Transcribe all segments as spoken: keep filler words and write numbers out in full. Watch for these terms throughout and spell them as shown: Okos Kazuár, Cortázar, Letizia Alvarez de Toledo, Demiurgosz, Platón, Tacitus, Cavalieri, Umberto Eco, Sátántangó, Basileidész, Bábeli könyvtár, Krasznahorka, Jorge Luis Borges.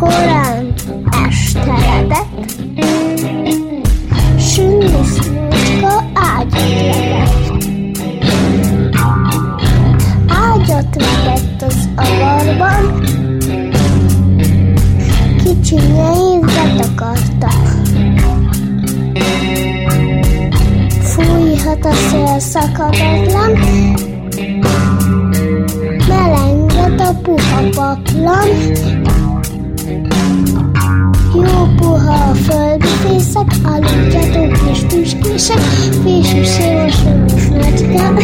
korán esteredett, sülni szúcska ágyat legett. Ágyat legett az avarban, kicsinyeit betakartak. Fújhat a szél szakadéklan, melenged a puha paplan. Jó puha a földi fészek, aludjatok kis tüskések, fésűséges rúgos macska.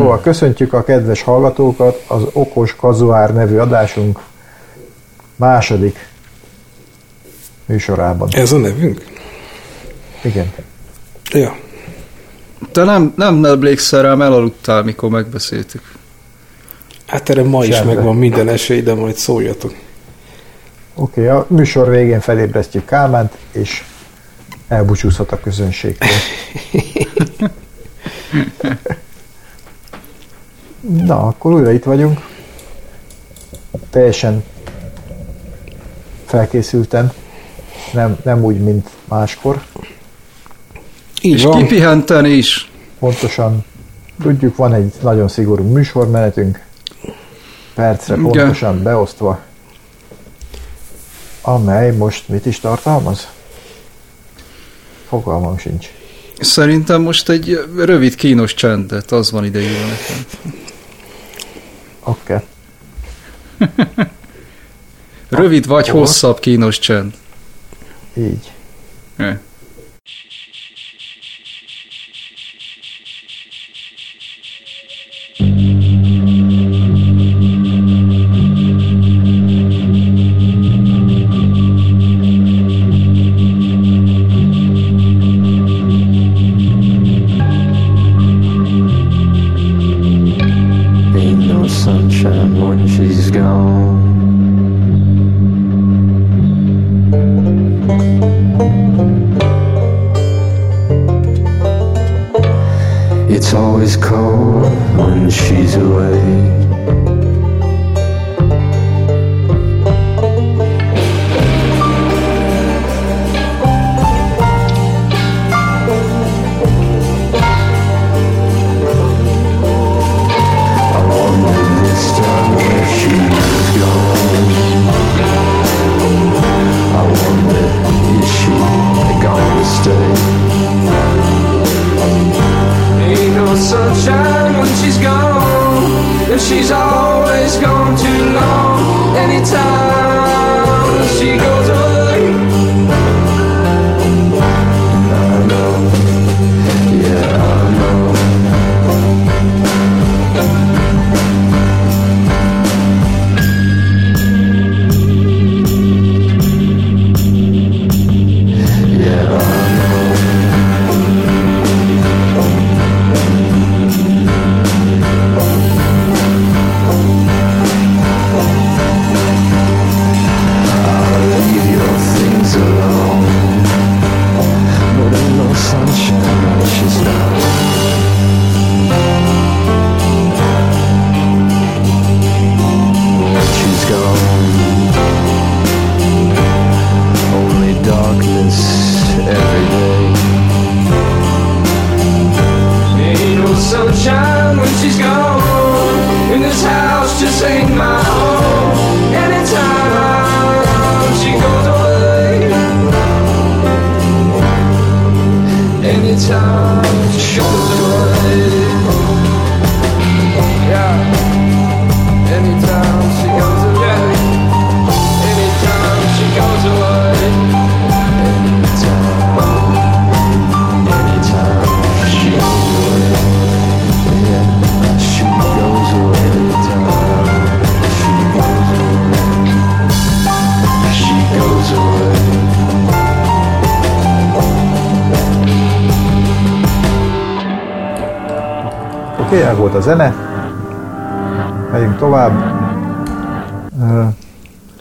Szóval köszöntjük a kedves hallgatókat az Okos Kazuár nevű adásunk második műsorában. Ez a nevünk? Igen. Ja. Te nem, nem emlékszel rám, elaludtál, mikor megbeszéltük. Hát erre ma Sembe. Is megvan minden esély, de majd szóljatok. Oké, okay, a műsor végén felébresztjük Kálmánt, és elbúcsúzhat a közönségtől. Na, akkor újra itt vagyunk. Teljesen felkészültem. Nem, nem úgy, mint máskor. És kipihenten is. Pontosan. Tudjuk, van egy nagyon szigorú műsormenetünk. Percre igen. Pontosan beosztva. Amely most mit is tartalmaz? Fogalmam sincs. Szerintem most egy rövid kínos csendet, az van idejében nekem. Oké. Okay. Rövid vagy oh. hosszabb kínos csend. Így. É. will shine when she's gone. And this house just ain't my home. Anytime she goes away, anytime she goes away, yeah. Anytime she goes away, anytime she goes away, anytime, anytime she goes away, yeah. She goes away, anytime she goes away, she goes away. Oké, okay, el volt a zene. Megyünk tovább.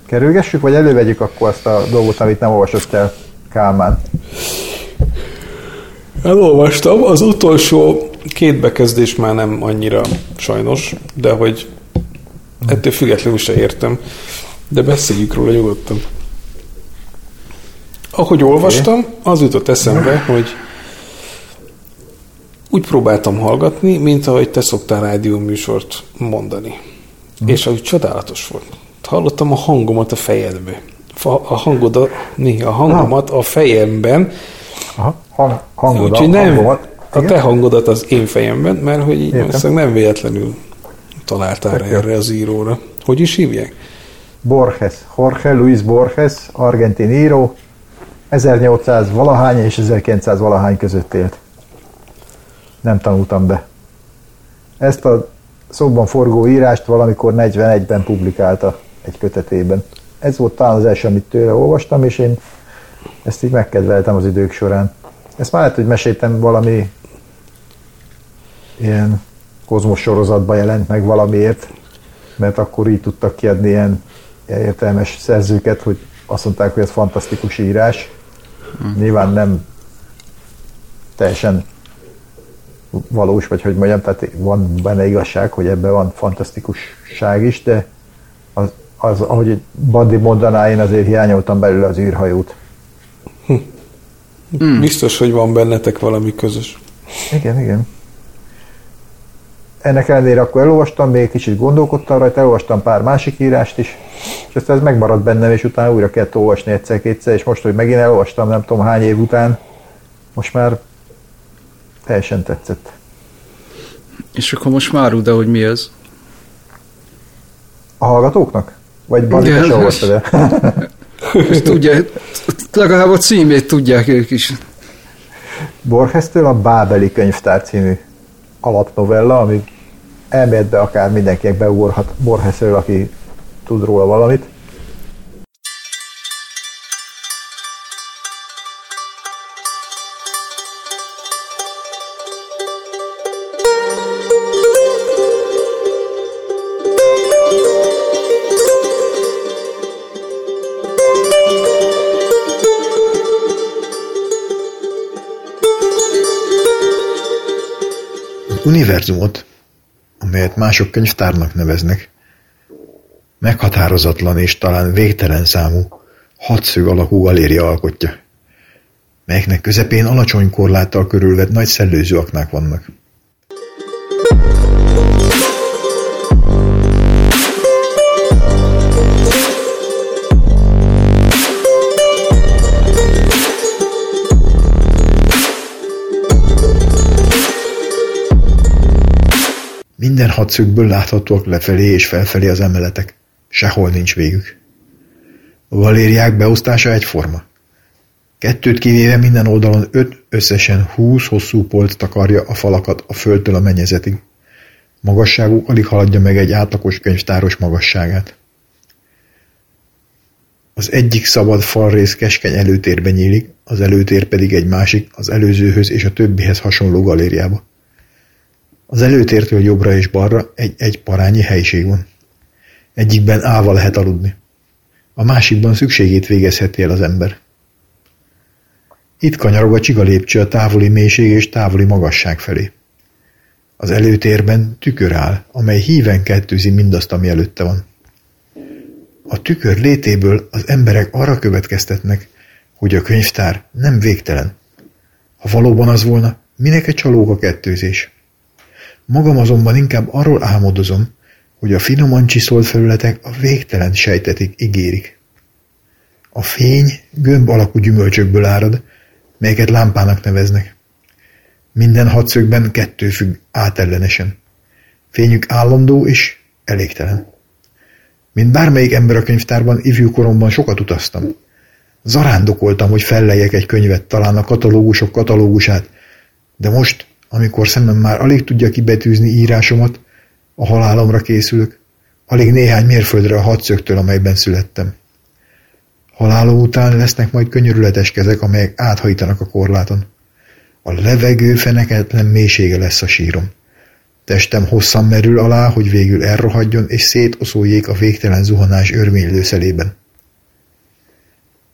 Kerülgessük, vagy elővegyük akkor azt a dolgot, amit nem olvasott el, Kálmán? Elolvastam. Az utolsó két bekezdés már nem annyira sajnos, de hogy ettől függetlenül se értem. De beszéljük róla nyugodtan. Ahogy olvastam, az jutott eszembe, hogy úgy próbáltam hallgatni, mint ahogy te szoktál rádióműsort mondani. Mm. És ahogy csodálatos volt. Hallottam a hangomat a fejedben. A, hangod a, a hangomat a fejemben. Aha. Hang, hangod a nem, hangomat. A te hangodat az én fejemben, mert hogy így nem véletlenül találtál rá erre az íróra. Hogy is hívják? Borges. Jorge Luis Borges, argentin író. ezernyolcszáz valahány és ezerkilencszáz valahány között élt. Nem tanultam be. Ezt a szóban forgó írást valamikor negyvenegyben publikálta egy kötetében. Ez volt talán az első, amit tőle olvastam, és én ezt így megkedveltem az idők során. Ezt már lehet, hogy meséltem, valami ilyen Kozmos sorozatban jelent meg valamiért, mert akkor így tudtak kiadni ilyen értelmes szerzőket, hogy azt mondták, hogy ez fantasztikus írás. Nyilván nem teljesen valós, vagy hogy mondjam, tehát van benne igazság, hogy ebben van fantasztikusság is, de az, az, ahogy Bandi mondaná, én azért hiányoltam belőle az űrhajót. Hm. Mm. Biztos, hogy van bennetek valami közös. Igen, igen. Ennek ellenére akkor elolvastam, még kicsit gondolkodtam rajta, elolvastam pár másik írást is, és aztán ez megmaradt bennem, és utána újra kellett olvasni egyszer-kétszer, és most, hogy megint elolvastam, nem tudom hány év után, most már teljesen tetszett. És akkor most már áruld el, hogy mi ez? A hallgatóknak? Vagy Balika se olvastad el? Tudják, legalább a címét tudják ők is. Borges-től a Bábeli könyvtár című alapnovella, ami elméletben akár mindenkinek beugorhat Borges-től, aki tud róla valamit. Univerzumot, amelyet mások könyvtárnak neveznek, meghatározatlan és talán végtelen számú hatszög alakú galéria alkotja, melyeknek közepén alacsony korláttal körülvett nagy szellőző aknák vannak. Minden hatszögből láthatóak lefelé és felfelé az emeletek. Sehol nincs végük. A galériák beosztása egyforma. Kettőt kivéve minden oldalon öt, összesen húsz hosszú polc takarja a falakat a földtől a mennyezetig. Magasságuk alig haladja meg egy átlagos könyvtáros magasságát. Az egyik szabad falrész keskeny előtérbe nyílik, az előtér pedig egy másik, az előzőhöz és a többihez hasonló galériába. Az előtértől jobbra és balra egy-egy parányi helyiség van. Egyikben állva lehet aludni. A másikban szükségét végezheti el az ember. Itt kanyarog a csiga lépcső a távoli mélység és távoli magasság felé. Az előtérben tükör áll, amely híven kettőzi mindazt, ami előtte van. A tükör létéből az emberek arra következtetnek, hogy a könyvtár nem végtelen. Ha valóban az volna, minek a csalók a kettőzés? Magam azonban inkább arról álmodozom, hogy a finoman csiszolt felületek a végtelen sejtetik, ígérik. A fény gömb alakú gyümölcsökből árad, melyeket lámpának neveznek. Minden hatszögben kettő függ átellenesen. Fényük állandó és elégtelen. Mint bármelyik ember a könyvtárban, ifjú koromban sokat utaztam. Zarándokoltam, hogy felleljek egy könyvet, talán a katalógusok katalógusát, de most, amikor szemem már alig tudja kibetűzni írásomat, a halálomra készülök, alig néhány mérföldre a hatszögtől, amelyben születtem. Halálom után lesznek majd könyörületes kezek, amelyek áthajítanak a korláton. A levegő feneketlen mélysége lesz a sírom. Testem hosszan merül alá, hogy végül elrohadjon, és szétoszóljék a végtelen zuhanás örvénylő szelében.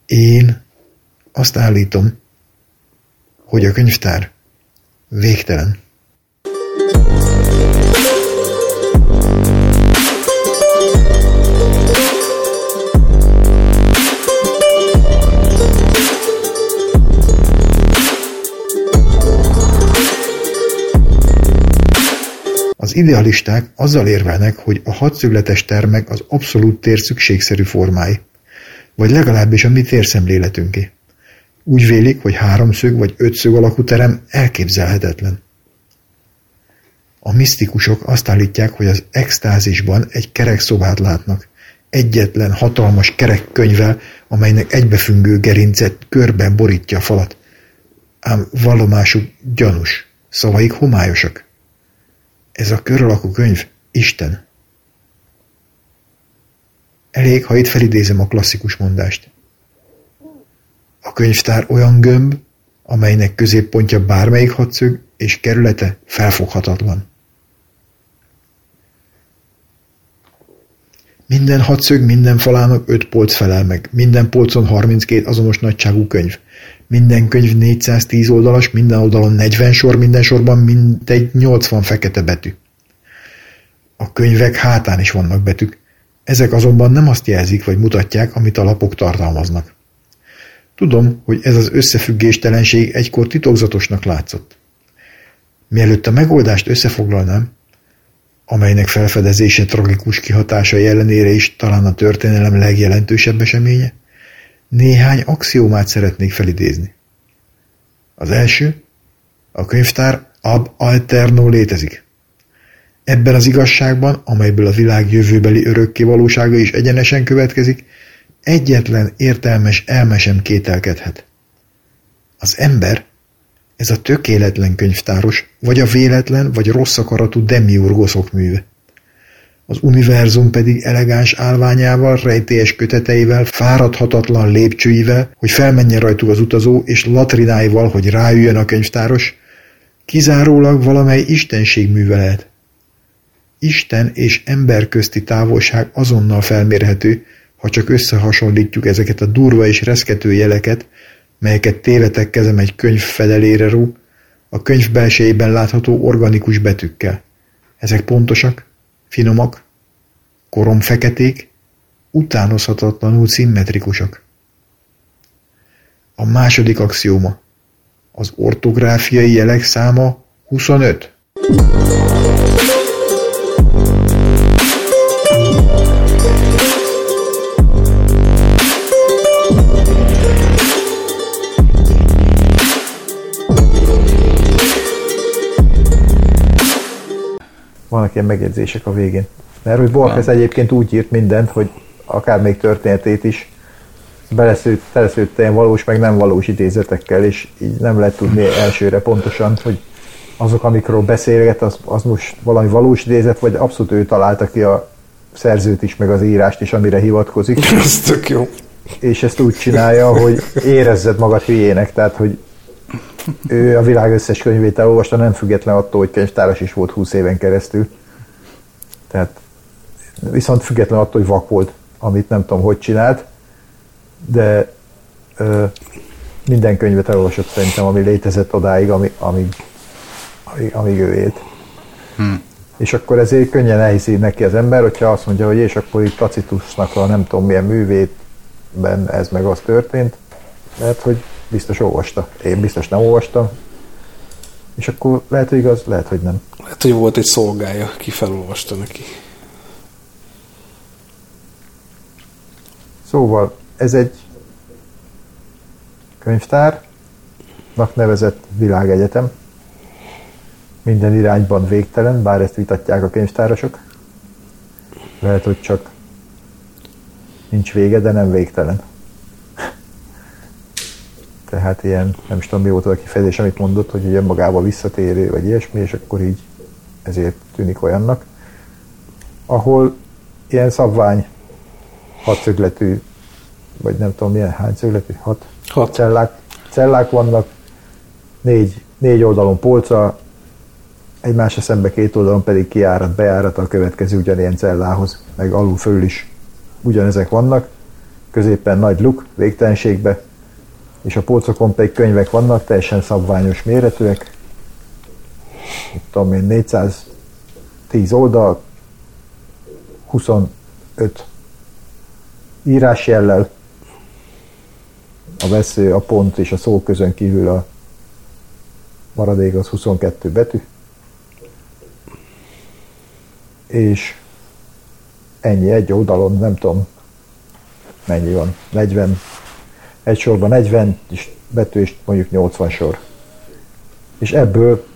Én azt állítom, hogy a könyvtár végtelen. Az idealisták azzal érvelnek, hogy a hatszögletes termek az abszolút tér szükségszerű formái, vagy legalábbis a mi térszemléletünké. Úgy vélik, hogy háromszög vagy ötszög alakú terem elképzelhetetlen. A misztikusok azt állítják, hogy az extázisban egy kerek szobát látnak, egyetlen hatalmas kerek könyvvel, amelynek egybefüggő gerincet körben borítja a falat. Ám vallomásuk gyanús, szavaik homályosak. Ez a kör alakú könyv Isten. Elég, ha itt felidézem a klasszikus mondást. A könyvtár olyan gömb, amelynek középpontja bármelyik hatszög, és kerülete felfoghatatlan. Minden hatszög minden falának öt polc felel meg, minden polcon harminckét azonos nagyságú könyv. Minden könyv négyszáztíz oldalas, minden oldalon negyven sor, minden sorban mintegy nyolcvan fekete betű. A könyvek hátán is vannak betűk, ezek azonban nem azt jelzik vagy mutatják, amit a lapok tartalmaznak. Tudom, hogy ez az összefüggéstelenség egykor titokzatosnak látszott. Mielőtt a megoldást összefoglalnám, amelynek felfedezése tragikus kihatásai ellenére is talán a történelem legjelentősebb eseménye, néhány axiómát szeretnék felidézni. Az első, a könyvtár ab alterno létezik. Ebben az igazságban, amelyből a világ jövőbeli örökké valósága is egyenesen következik, egyetlen értelmes elme sem kételkedhet. Az ember, ez a tökéletlen könyvtáros, vagy a véletlen, vagy rossz akaratú demiurgoszok műve. Az univerzum pedig elegáns állványával, rejtélyes köteteivel, fáradhatatlan lépcsőivel, hogy felmenjen rajtuk az utazó, és latrináival, hogy ráüljön a könyvtáros, kizárólag valamely istenség művelet. Isten és ember közti távolság azonnal felmérhető, ha csak összehasonlítjuk ezeket a durva és reszkető jeleket, melyeket tévetek kezem egy könyv fedelére ró, a könyv belsejében látható organikus betűkkel. Ezek pontosak, finomak, koromfeketék, utánozhatatlanul szimmetrikusak. A második axióma. Az ortográfiai jelek száma huszonöt. Vannak ilyen megjegyzések a végén. Mert hogy Borges egyébként úgy írt mindent, hogy akár még történetét is beleszőtt, teleszőtte ilyen valós, meg nem valós idézetekkel, és így nem lehet tudni elsőre pontosan, hogy azok, amikről beszélget, az, az most valami valós idézet, vagy abszolút ő találta ki a szerzőt is, meg az írást is, amire hivatkozik. Ez tök jó. És ezt úgy csinálja, hogy érezzed magad hülyének, tehát, hogy ő a világ összes könyvét elolvasta, nem független attól, hogy könyvtáros is volt húsz éven keresztül. Tehát viszont független attól, hogy vak volt, amit nem tudom, hogy csinált, de ö, minden könyvet elolvasott szerintem, ami létezett odáig, ami, amíg, amíg, amíg ő élt. Hmm. És akkor ezért könnyen elhiszi neki az ember, hogyha azt mondja, hogy és akkor itt Tacitusnak a nem tudom milyen művében ez meg az történt, mert hogy biztos olvasta. Én biztos nem olvastam. És akkor lehet, hogy igaz, lehet, hogy nem. Lehet, hogy volt egy szolgája, ki felolvasta neki. Szóval ez egy könyvtárnak nevezett világegyetem. Minden irányban végtelen, bár ezt vitatják a könyvtárosok. Lehet, hogy csak nincs vége, de nem végtelen. Tehát ilyen, nem is tudom, mi volt a kifejezés, amit mondott, hogy ugye magába visszatérő, vagy ilyesmi, és akkor így ezért tűnik olyannak, ahol ilyen szabvány hatszögletű, vagy nem tudom milyen, hányszögletű, hat, hat. Cellák, cellák vannak, négy, négy oldalon polca, egymásra szembe két oldalon pedig kiárat, bejárat a következő ugyanilyen cellához, meg alul föl is ugyanezek vannak, középen nagy luk, végtelenségbe, és a polcokon pedig könyvek vannak, teljesen szabványos méretűek, itt tudom én, négyszáztíz oldal, huszonöt írásjellel, a vesző, a pont és a szó közön kívül a maradék az huszonkettő betű, és ennyi, egy oldalon, nem tudom, mennyi van, negyven, egy sorban negyven és betű, és mondjuk nyolcvan sor. És ebből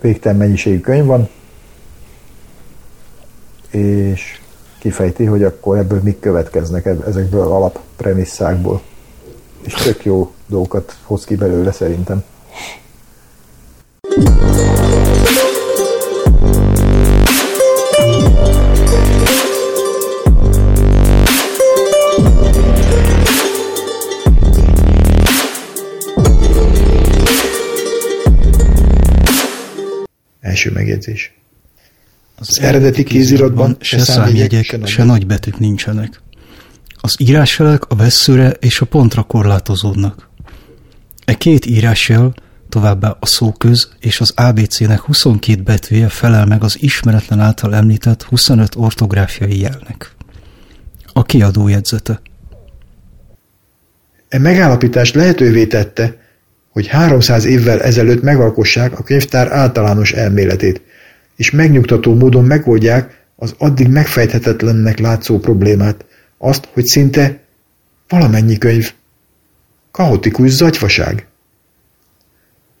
végtelen mennyiségű könyv van, és kifejti, hogy akkor ebből mik következnek, ezekből az alappremisszákból. És tök jó dolgokat hoz ki belőle szerintem. Első megjegyzés. Az, az eredeti kéziratban se számjegyek, se, se nagybetűk nincsenek. Az írásjelek a vesszőre és a pontra korlátozódnak. E két írásjel, továbbá a szóköz és az á bé cének huszonkét betűje felel meg az ismeretlen által említett huszonöt ortográfiai jelnek. A kiadó jegyzete. E megállapítást lehetővé tette, hogy háromszáz évvel ezelőtt megalkossák a könyvtár általános elméletét, és megnyugtató módon megoldják az addig megfejthetetlennek látszó problémát, azt, hogy szinte valamennyi könyv kaotikus zagyvaság.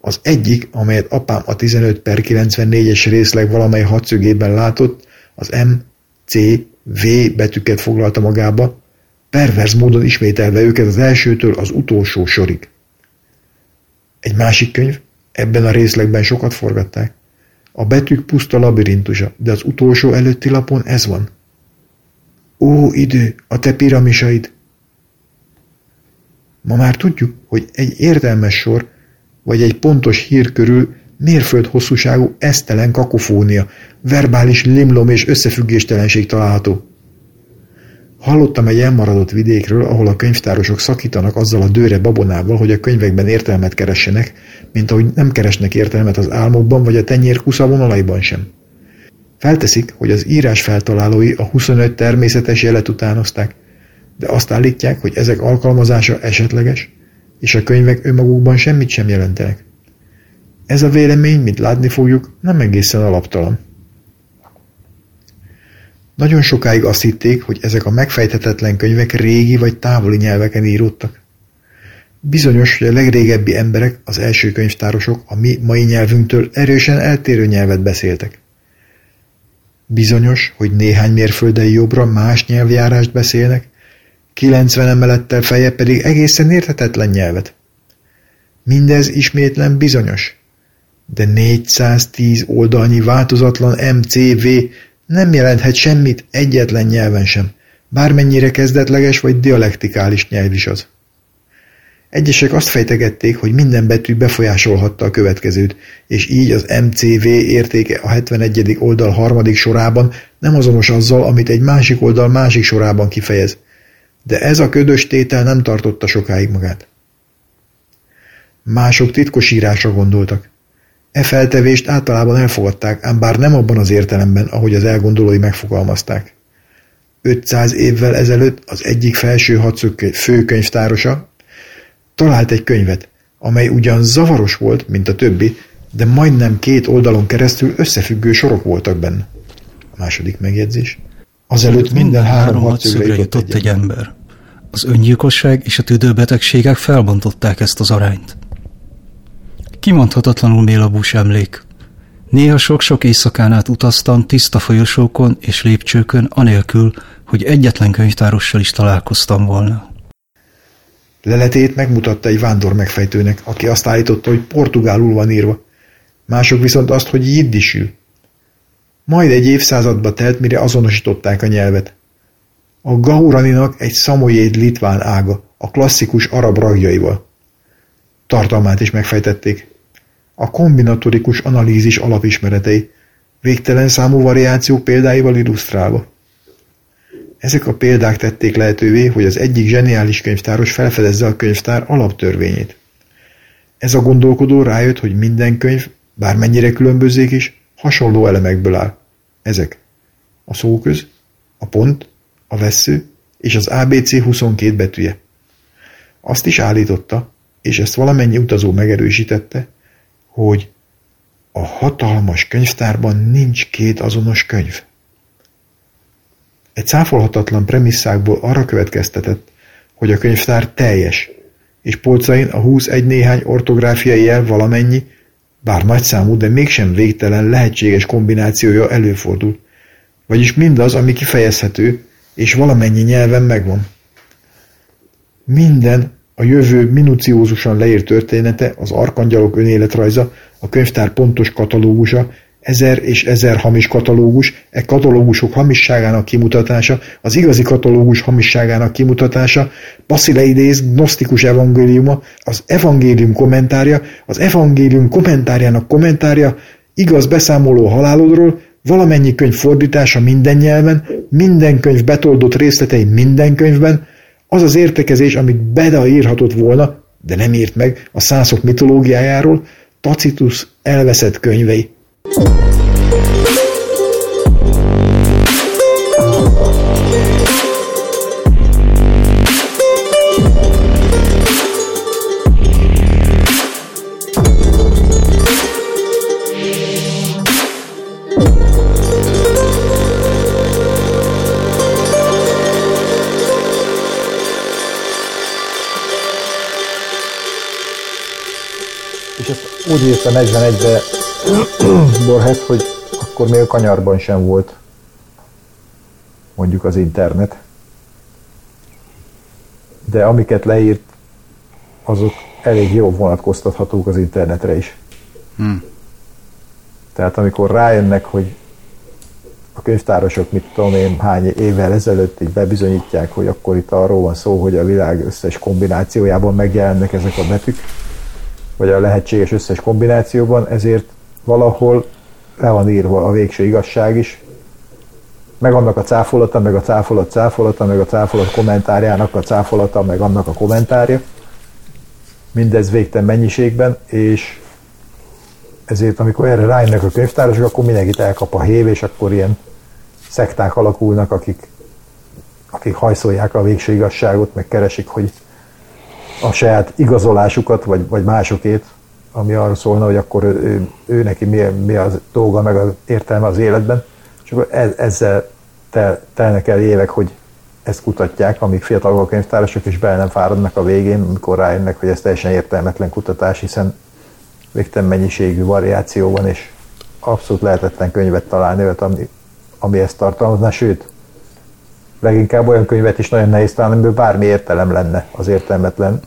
Az egyik, amelyet apám a tizenöt per kilencvennégyes részleg valamely hatszögében látott, az M, C, V betűket foglalta magába, perverz módon ismételve őket az elsőtől az utolsó sorig. Egy másik könyv, ebben a részlegben sokat forgatták. A betűk puszta labirintusa, de az utolsó előtti lapon ez van. Ó, idő, a te piramisaid! Ma már tudjuk, hogy egy értelmes sor, vagy egy pontos hír körül mérföld hosszúságú esztelen kakofónia, verbális limlom és összefüggéstelenség található. Hallottam egy elmaradott vidékről, ahol a könyvtárosok szakítanak azzal a dőre babonával, hogy a könyvekben értelmet keressenek, mint ahogy nem keresnek értelmet az álmokban vagy a tenyérkusza vonalaiban sem. Felteszik, hogy az írás feltalálói a huszonöt természetes jelet utánozták, de azt állítják, hogy ezek alkalmazása esetleges, és a könyvek önmagukban semmit sem jelentenek. Ez a vélemény, mint látni fogjuk, nem egészen alaptalan. Nagyon sokáig azt hitték, hogy ezek a megfejthetetlen könyvek régi vagy távoli nyelveken íródtak. Bizonyos, hogy a legrégebbi emberek, az első könyvtárosok a mi mai nyelvünktől erősen eltérő nyelvet beszéltek. Bizonyos, hogy néhány mérfölddel jobbra más nyelvjárást beszélnek, kilencven emelettel feljebb pedig egészen érthetetlen nyelvet. Mindez ismétlen bizonyos, de négyszáztíz oldalnyi változatlan em cé vé nem jelenthet semmit egyetlen nyelven sem, bármennyire kezdetleges vagy dialektikális nyelv is az. Egyesek azt fejtegették, hogy minden betű befolyásolhatta a következőt, és így az em cé vé értéke a hetvenegyedik oldal harmadik sorában nem azonos azzal, amit egy másik oldal másik sorában kifejez. De ez a ködös tétel nem tartotta sokáig magát. Mások titkos írásra gondoltak. E feltevést általában elfogadták, ám bár nem abban az értelemben, ahogy az elgondolói megfogalmazták. ötszáz évvel ezelőtt az egyik felső hatszög főkönyvtárosa talált egy könyvet, amely ugyan zavaros volt, mint a többi, de majdnem két oldalon keresztül összefüggő sorok voltak benne. A második megjegyzés. Azelőtt minden három hat szögre jutott egy ember. Az öngyilkosság és a tüdőbetegségek felbontották ezt az arányt. Kimondhatatlanul mélabús emlék. Néha sok-sok éjszakán át utaztam tiszta folyosókon és lépcsőkön, anélkül, hogy egyetlen könyvtárossal is találkoztam volna. Leletét megmutatta egy vándor megfejtőnek, aki azt állította, hogy portugálul van írva. Mások viszont azt, hogy jiddisül. Majd egy évszázadba telt, mire azonosították a nyelvet. A gahuraninak egy szamoyéd litván ága, a klasszikus arab ragjaival. Tartalmát is megfejtették. A kombinatorikus analízis alapismeretei, végtelen számú variáció példáival illusztrálva. Ezek a példák tették lehetővé, hogy az egyik zseniális könyvtáros felfedezze a könyvtár alaptörvényét. Ez a gondolkodó rájött, hogy minden könyv, bármennyire különbözik is, hasonló elemekből áll. Ezek a szóköz, a pont, a vessző és az á bé cé huszonkét betűje. Azt is állította, és ezt valamennyi utazó megerősítette, hogy a hatalmas könyvtárban nincs két azonos könyv. Egy cáfolhatatlan premisszákból arra következtetett, hogy a könyvtár teljes, és polcain a húsz egy néhány ortográfiai jel valamennyi, bár nagyszámú, de mégsem végtelen lehetséges kombinációja előfordul, vagyis mindaz, ami kifejezhető, és valamennyi nyelven megvan. Minden a jövő minuciózusan leírt története, az arkangyalok önéletrajza, a könyvtár pontos katalógusa, ezer és ezer hamis katalógus, e katalógusok hamisságának kimutatása, az igazi katalógus hamisságának kimutatása, Basileidész gnosztikus evangéliuma, az evangélium kommentárja, az evangélium kommentárjának kommentárja, igaz beszámoló halálodról, valamennyi könyv fordítása minden nyelven, minden könyv betoldott részletei minden könyvben, az az értekezés, amit Beda írhatott volna, de nem írt meg, a szászok mitológiájáról, Tacitus elveszett könyvei. És ezt úgy írta negyvenegybe Borges, hogy akkor még a kanyarban sem volt mondjuk az internet. De amiket leírt, azok elég jól vonatkoztathatók az internetre is. Hmm. Tehát amikor rájönnek, hogy a könyvtárosok, mit tudom én, hány évvel ezelőtt így bebizonyítják, hogy akkor itt arról van szó, hogy a világ összes kombinációjában megjelennek ezek a betűk, vagy a lehetséges összes kombinációban, ezért valahol le van írva a végső igazság is, meg annak a cáfolata, meg a cáfolat cáfolata, meg a cáfolat kommentárjának a cáfolata, meg annak a kommentárja. Mindez végtelen mennyiségben, és ezért amikor erre rájönnek a könyvtárosok, akkor mindenkit elkap a hév, és akkor ilyen szekták alakulnak, akik, akik hajszolják a végső igazságot, meg keresik, hogy a saját igazolásukat, vagy, vagy másokét, ami arra szólna, hogy akkor ő, ő, ő neki mi, mi az dolga, meg az értelme az életben. És akkor ez, ezzel tel, telnek el évek, hogy ezt kutatják, amíg fiatalok a könyvtárosok, és bele nem fáradnak a végén, amikor rájönnek, hogy ez teljesen értelmetlen kutatás, hiszen végtelen mennyiségű variáció van, és abszolút lehetetlen könyvet találni, öt, ami, ami ezt tartalmazna, sőt, leginkább olyan könyvet is nagyon nehéz találni, amiből bármi értelem lenne az értelmetlen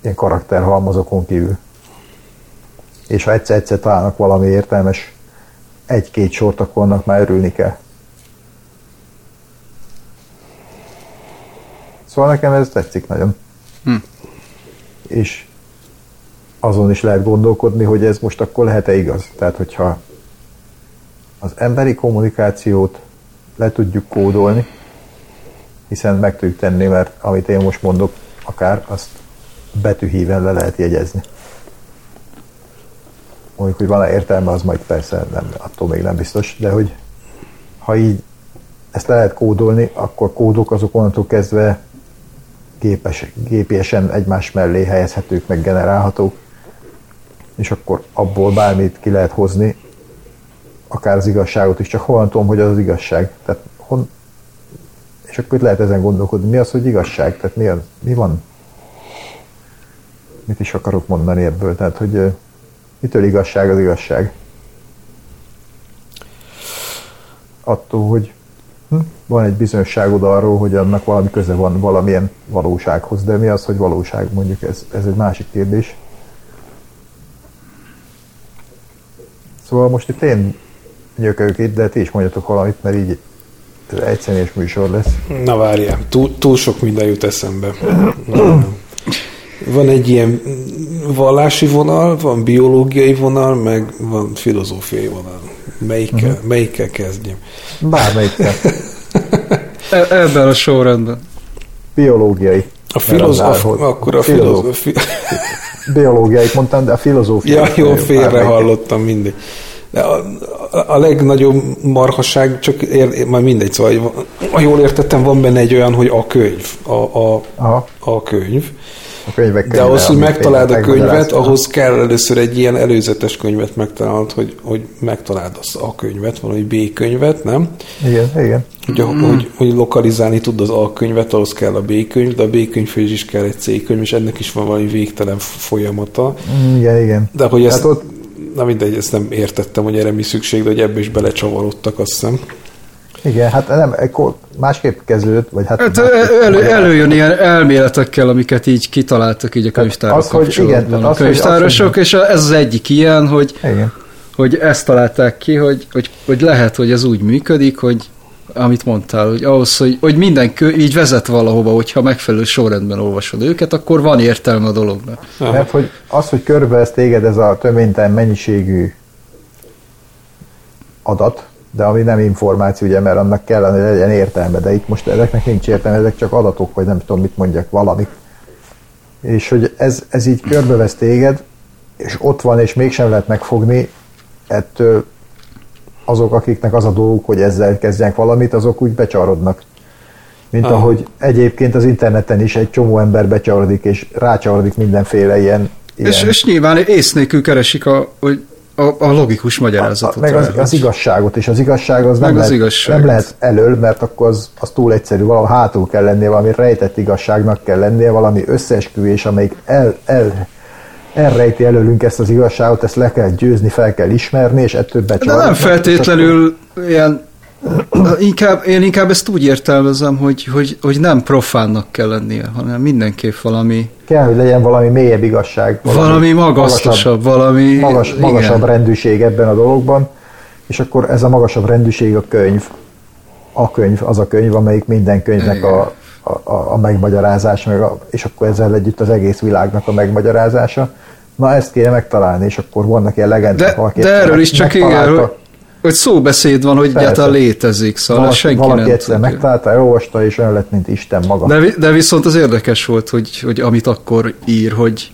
ilyen karakterhalmazokon kívül. És ha egyszer-egyszer találnak valami értelmes egy-két sort, akkor annak már örülni kell. Szóval nekem ez tetszik nagyon. Hm. És azon is lehet gondolkodni, hogy ez most akkor lehet-e igaz. Tehát, hogyha az emberi kommunikációt le tudjuk kódolni, hiszen meg tudjuk tenni, mert amit én most mondok, akár azt betűhíven le lehet jegyezni. Mondjuk, hogy van-e értelme, az majd persze nem, attól még nem biztos, de hogy ha így ezt le lehet kódolni, akkor kódok azok onnantól kezdve gépes, gépiesen egymás mellé helyezhetők, meg generálhatók, és akkor abból bármit ki lehet hozni, akár az igazságot is, csak honnan tudom, hogy az az igazság. Tehát hon... És akkor itt lehet ezen gondolkodni, mi az, hogy igazság? Tehát mi, az, mi van? Mit is akarok mondani ebből? Tehát, hogy mitől igazság az igazság? Attól, hogy hm, van egy bizonyosságod arról, hogy annak valami köze van valamilyen valósághoz, de mi az, hogy valóság? Mondjuk ez, ez egy másik kérdés. Szóval most itt én nyökök itt, de ti is mondjatok valamit, mert így egy személyes műsor lesz. Na várjál, túl, túl sok minden jut eszembe. Van egy ilyen vallási vonal, van biológiai vonal, meg van filozófiai vonal. Melyikkel, uh-huh. melyikkel kezdjem? Bármelyikkel. e- ebben a sorrendben. Biológiai. A filozóf... Akkor a filozófi... Biológiait mondtam, de a filozófia... Ja, jó, félre hallottam, mindegy. De a, a, a legnagyobb marhaság, csak ér, már mindegy, szóval, ha jól értettem, van benne egy olyan, hogy a könyv. A, a, a könyv. A könyvek könyve, de ahhoz, hogy megtaláld a könyvet, ahhoz kell először egy ilyen előzetes könyvet megtalálod, hogy, hogy megtaláld az A könyvet, valami B könyvet, nem? Igen, igen. Hogy, mm. hogy, hogy lokalizálni tud az A könyvet, ahhoz kell a B könyv, de a B könyvhöz is kell egy C könyv, és ennek is van valami végtelen folyamata. Igen, igen. De hogy ezt, hát ott... na mindegy, ezt nem értettem, hogy erre mi szükség, de hogy ebbe is belecsavalódtak, azt hiszem. Igen, hát nem, másképp kezdődött, vagy hát... hát elő, előjön ilyen elméletekkel, amiket így kitaláltak így a könyvtárok kapcsolatban. A könyvtárosok, és ez az egyik ilyen, hogy, hogy ezt találták ki, hogy, hogy, hogy lehet, hogy ez úgy működik, hogy amit mondtál, hogy ahhoz, hogy, hogy minden kö, így vezet valahova, hogyha megfelelő sorrendben olvasod őket, akkor van értelme a dolognak. Aha. Mert hogy az, hogy körbevesz téged ez a töménytelen mennyiségű adat, de ami nem információ, ugye, mert annak kellene, hogy legyen értelme, de itt most ezeknek nincs értelme, ezek csak adatok, vagy nem tudom, mit mondjak, valamik. És hogy ez, ez így körbevesz téged, és ott van, és mégsem lehet megfogni, ettől azok, akiknek az a dolguk, hogy ezzel kezdjenek valamit, azok úgy becsarodnak. Mint ah. ahogy egyébként az interneten is egy csomó ember becsavarodik, és rácsavarodik mindenféle ilyen... ilyen. És, és nyilván ész nélkül keresik a... hogy A, a logikus magyarázatot. A, meg az, az igazságot, és az igazság az, nem, az lehet, igazság nem lehet elől, mert akkor az, az túl egyszerű, valahol hátul kell lennie, valami rejtett igazságnak kell lennie, valami összeesküvés, amelyik el, el, elrejti előlünk ezt az igazságot, ezt le kell győzni, fel kell ismerni, és ettől becsavarni. De nem feltétlenül akkor... ilyen, inkább, én inkább ezt úgy értelmezem, hogy, hogy, hogy nem profánnak kell lennie, hanem mindenképp valami... Kell, hogy legyen valami mélyebb igazság. Valami, valami magasztosabb, valami... Magas, magasabb rendűség ebben a dologban, és akkor ez a magasabb rendűség a könyv. A könyv, az a könyv, amelyik minden könyvnek a, a, a megmagyarázás, meg a, és akkor ezzel együtt az egész világnak a megmagyarázása. Na, ezt kéne megtalálni, és akkor vannak ilyen legendák. De, de erről is csak igen, hogy szóbeszéd van, hogy egyáltalán létezik, szóval valaki, senki valaki nem tudja. Valaki egyszer megtalálta, elolvasta, és olyan lett, mint Isten maga. De, de viszont az érdekes volt, hogy, hogy amit akkor ír, hogy,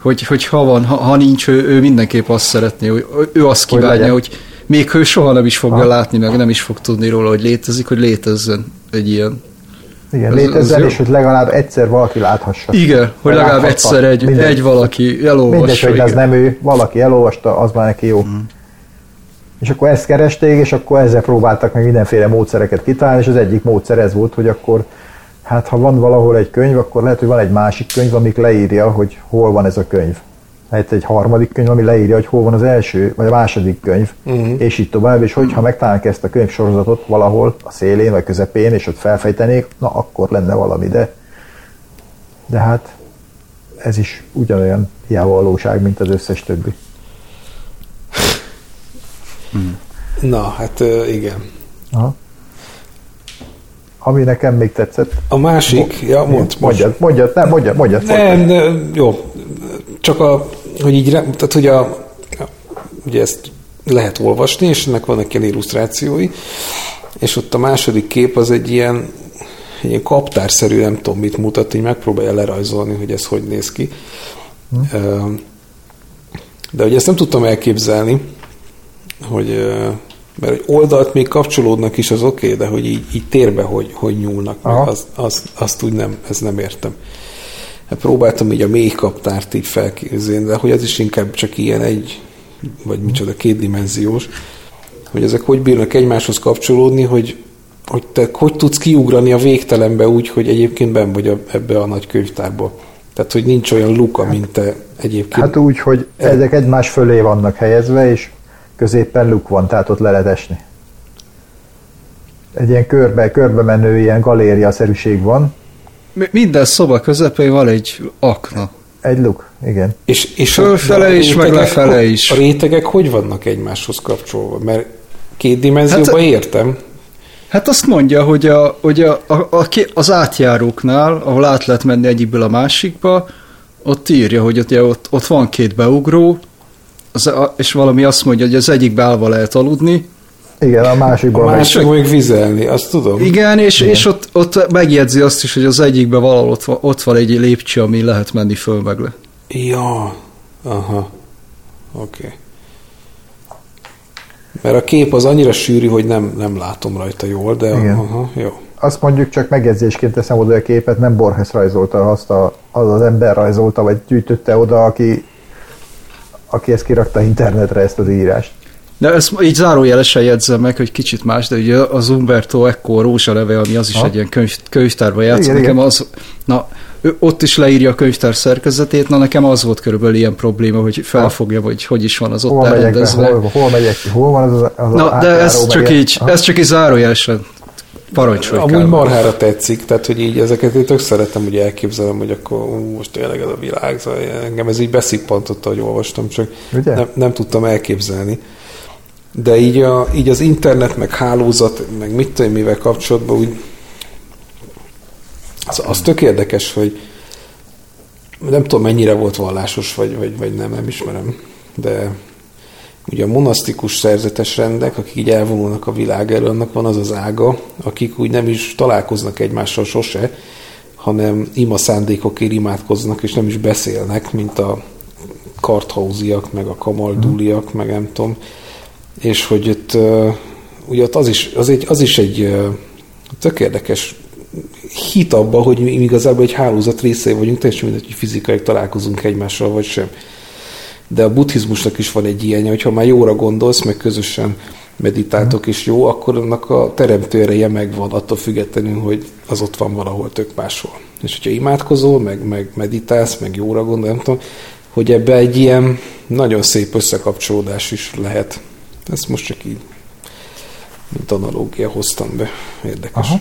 hogy, hogy ha van, ha, ha nincs, ő, ő mindenképp azt szeretné, hogy ő azt kívánja, hogy, hogy még ő soha nem is fogja ha. látni, meg nem is fog tudni róla, hogy létezik, hogy létezzen egy ilyen. Igen, létezzen, és hogy legalább egyszer valaki láthassa. Igen, hogy legalább egyszer egy, egy valaki elolvassa. Mindegy, hogy ez nem ő, valaki elolvasta, az már neki jó. Hmm. És akkor ezt keresték, és akkor ezzel próbáltak meg mindenféle módszereket kitalálni, és az egyik módszer ez volt, hogy akkor, hát ha van valahol egy könyv, akkor lehet, hogy van egy másik könyv, amik leírja, hogy hol van ez a könyv. Lehet egy harmadik könyv, ami leírja, hogy hol van az első, vagy a második könyv, uh-huh. és így tovább, és hogyha megtalálnak ezt a könyvsorozatot valahol a szélén, vagy közepén, és ott felfejtenék, na akkor lenne valami, de, de hát ez is ugyanolyan hiába valóság, mint az összes többi. Hmm. Na, hát igen. Aha. Ami nekem még tetszett. A másik, Mo- ja, mondd, mondjad, mondjad, nem, mondjad, mondjad. Nem, nem, jó, csak a, hogy így, tehát hogy a, ugye ezt lehet olvasni, és ennek vannak ilyen illusztrációi, és ott a második kép az egy ilyen, ilyen kaptárszerű, nem tudom mit mutat, így megpróbálja lerajzolni, hogy ez hogy néz ki. Hmm. De ugye ezt nem tudtam elképzelni, hogy, mert egy oldalt még kapcsolódnak is, az oké, okay, de hogy így, így térbe hogy, hogy nyúlnak, meg azt, azt, azt úgy nem, ezt nem értem. hát próbáltam így a mélykaptárt így felképzelni, de hogy ez is inkább csak ilyen egy, vagy micsoda, kétdimenziós, hogy ezek hogy bírnak egymáshoz kapcsolódni, hogy, hogy te hogy tudsz kiugrani a végtelenbe úgy, hogy egyébként benn vagy a, ebbe a nagy könyvtárba. Tehát, hogy nincs olyan luka, mint te egyébként. Hát úgy, hogy ezek egymás fölé vannak helyezve, és középen luk van, tehát ott le lehet esni. Egy ilyen körbe, körbe menő ilyen galériaszerűség van. Minden szoba közepén van egy akna. Egy luk, igen. És, és fölfele is, rétegek, meg lefele is. A rétegek hogy vannak egymáshoz kapcsolva? Mert két dimenzióban hát, értem. Hát azt mondja, hogy, a, hogy a, a, a, az átjáróknál, ahol át lehet menni egyikből a másikba, ott írja, hogy ott, ott, ott van két beugró, az, és valami azt mondja, hogy az egyikbe állva lehet aludni. Igen, a másikban. A másikban még vizelni, azt tudom. Igen, és, és ott, ott megjegyzi azt is, hogy az egyikben valahol ott van, ott van egy lépcső, ami lehet menni föl meg le. Ja, aha, oké. Okay. Mert a kép az annyira sűrű, hogy nem, nem látom rajta jól, de aha, jó. Azt mondjuk csak megjegyzésként teszem oda a képet, nem Borges rajzolta, azt a, az az ember rajzolta, vagy gyűjtötte oda, aki, aki ezt kirakta internetre, ezt az írást. De ezt így zárójelesen jegyzem meg, hogy kicsit más, de ugye az Umberto Eco Rózsaleve, ami az is ha? egy ilyen könyv, könyvtárban játszik, nekem az, na, ott is leírja a könyvtár szerkezetét, na nekem az volt körülbelül ilyen probléma, hogy felfogja, hogy hogy is van az ott hol elrendezve. Megyek be, hol, hol megyek ki, hol van az, az na, a de ez csak, így, ez csak így zárójelesen parancsolj. Amúgy marhára tetszik, tehát hogy így ezeket én tök szeretem, hogy elképzelem, hogy akkor ú, most tényleg ez a világ, engem ez így beszippantotta, hogy olvastam, csak nem, nem tudtam elképzelni. De így, a, így az internet, meg hálózat, meg mit tudom, mivel kapcsolatban úgy az, az tök érdekes, hogy nem tudom, mennyire volt vallásos, vagy, vagy, vagy nem, nem ismerem, de ugye a monasztikus szerzetes rendek, akik így elvonulnak a világ elől, annak van az az ága, akik úgy nem is találkoznak egymással sose, hanem ima szándékokért imádkoznak, és nem is beszélnek, mint a karthauziak, meg a kamalduliak, meg nem tudom, és hogy itt, ugye ott az is, az egy, az is egy tök érdekes hit abba, hogy mi igazából egy hálózat részei vagyunk, teljesen mindegy, hogy fizikailag találkozunk egymással, vagy sem. De a buddhizmusnak is van egy ilyenje, hogyha már jóra gondolsz, meg közösen meditáltok is jó, akkor annak a teremtő ereje megvan, attól függetlenül, hogy az ott van valahol tök máshol. És hogyha imádkozol, meg, meg meditálsz, meg jóra gondol, nem tudom, hogy ebbe egy ilyen nagyon szép összekapcsolódás is lehet. Ezt most csak így, mint analógia hoztam be. Érdekes. Aha.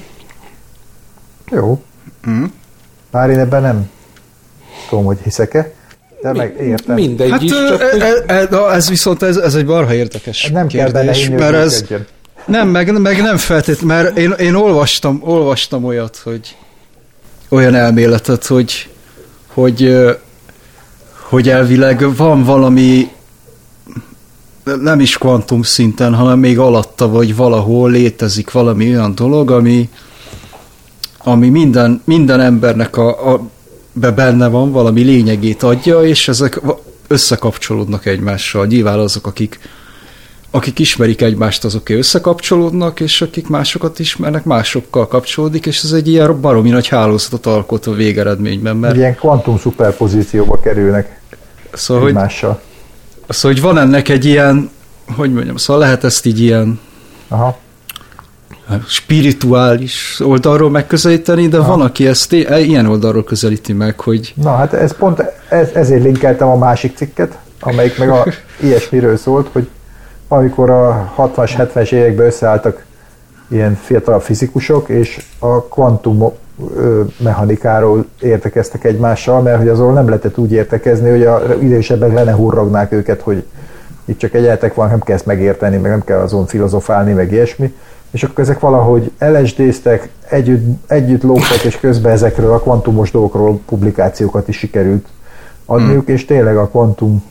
Jó. Mm. Bár én ebben nem tudom, hogy hiszek-e, de Mi, meg értem. Mindegy hát, is. Csak e, e, e, ez viszont ez, ez egy barha érdekes nem kérdés. Kell mert ez, nem, meg, meg nem feltétlenül, mert én, én olvastam, olvastam olyat, hogy olyan elméletet, hogy, hogy, hogy elvileg van valami nem is kvantum szinten, hanem még alatta vagy valahol létezik valami olyan dolog, ami, ami minden, minden embernek a, a, be benne van, valami lényegét adja, és ezek összekapcsolódnak egymással. Nyilván azok, akik, akik ismerik egymást, azok összekapcsolódnak, és akik másokat ismernek, másokkal kapcsolódik, és ez egy ilyen baromi nagy hálózatot alkot a végeredményben. Mert... ilyen kvantum szuperpozícióba kerülnek szóval, egymással. Szóval, hogy van ennek egy ilyen, hogy mondjam, szóval lehet ezt így ilyen aha. spirituális oldalról megközelíteni, de aha. van, aki ezt ilyen oldalról közelíti meg, hogy... Na, hát ez pont ez, ezért linkeltem a másik cikket, amelyik meg a ilyesmiről szólt, hogy amikor a hatvanas, hetvenes években összeálltak ilyen fiatal fizikusok, és a kvantum mechanikáról értekeztek egymással, mert hogy azon nem lehetett úgy értekezni, hogy az idősebbek le ne hurragnák őket, hogy itt csak egy eltek van, nem kell ezt megérteni, meg nem kell azon filozofálni, meg ilyesmi. És akkor ezek valahogy el es dé-ztek, együtt, együtt lógtak, és közben ezekről a kvantumos dolgokról publikációkat is sikerült adniuk, és tényleg a kvantum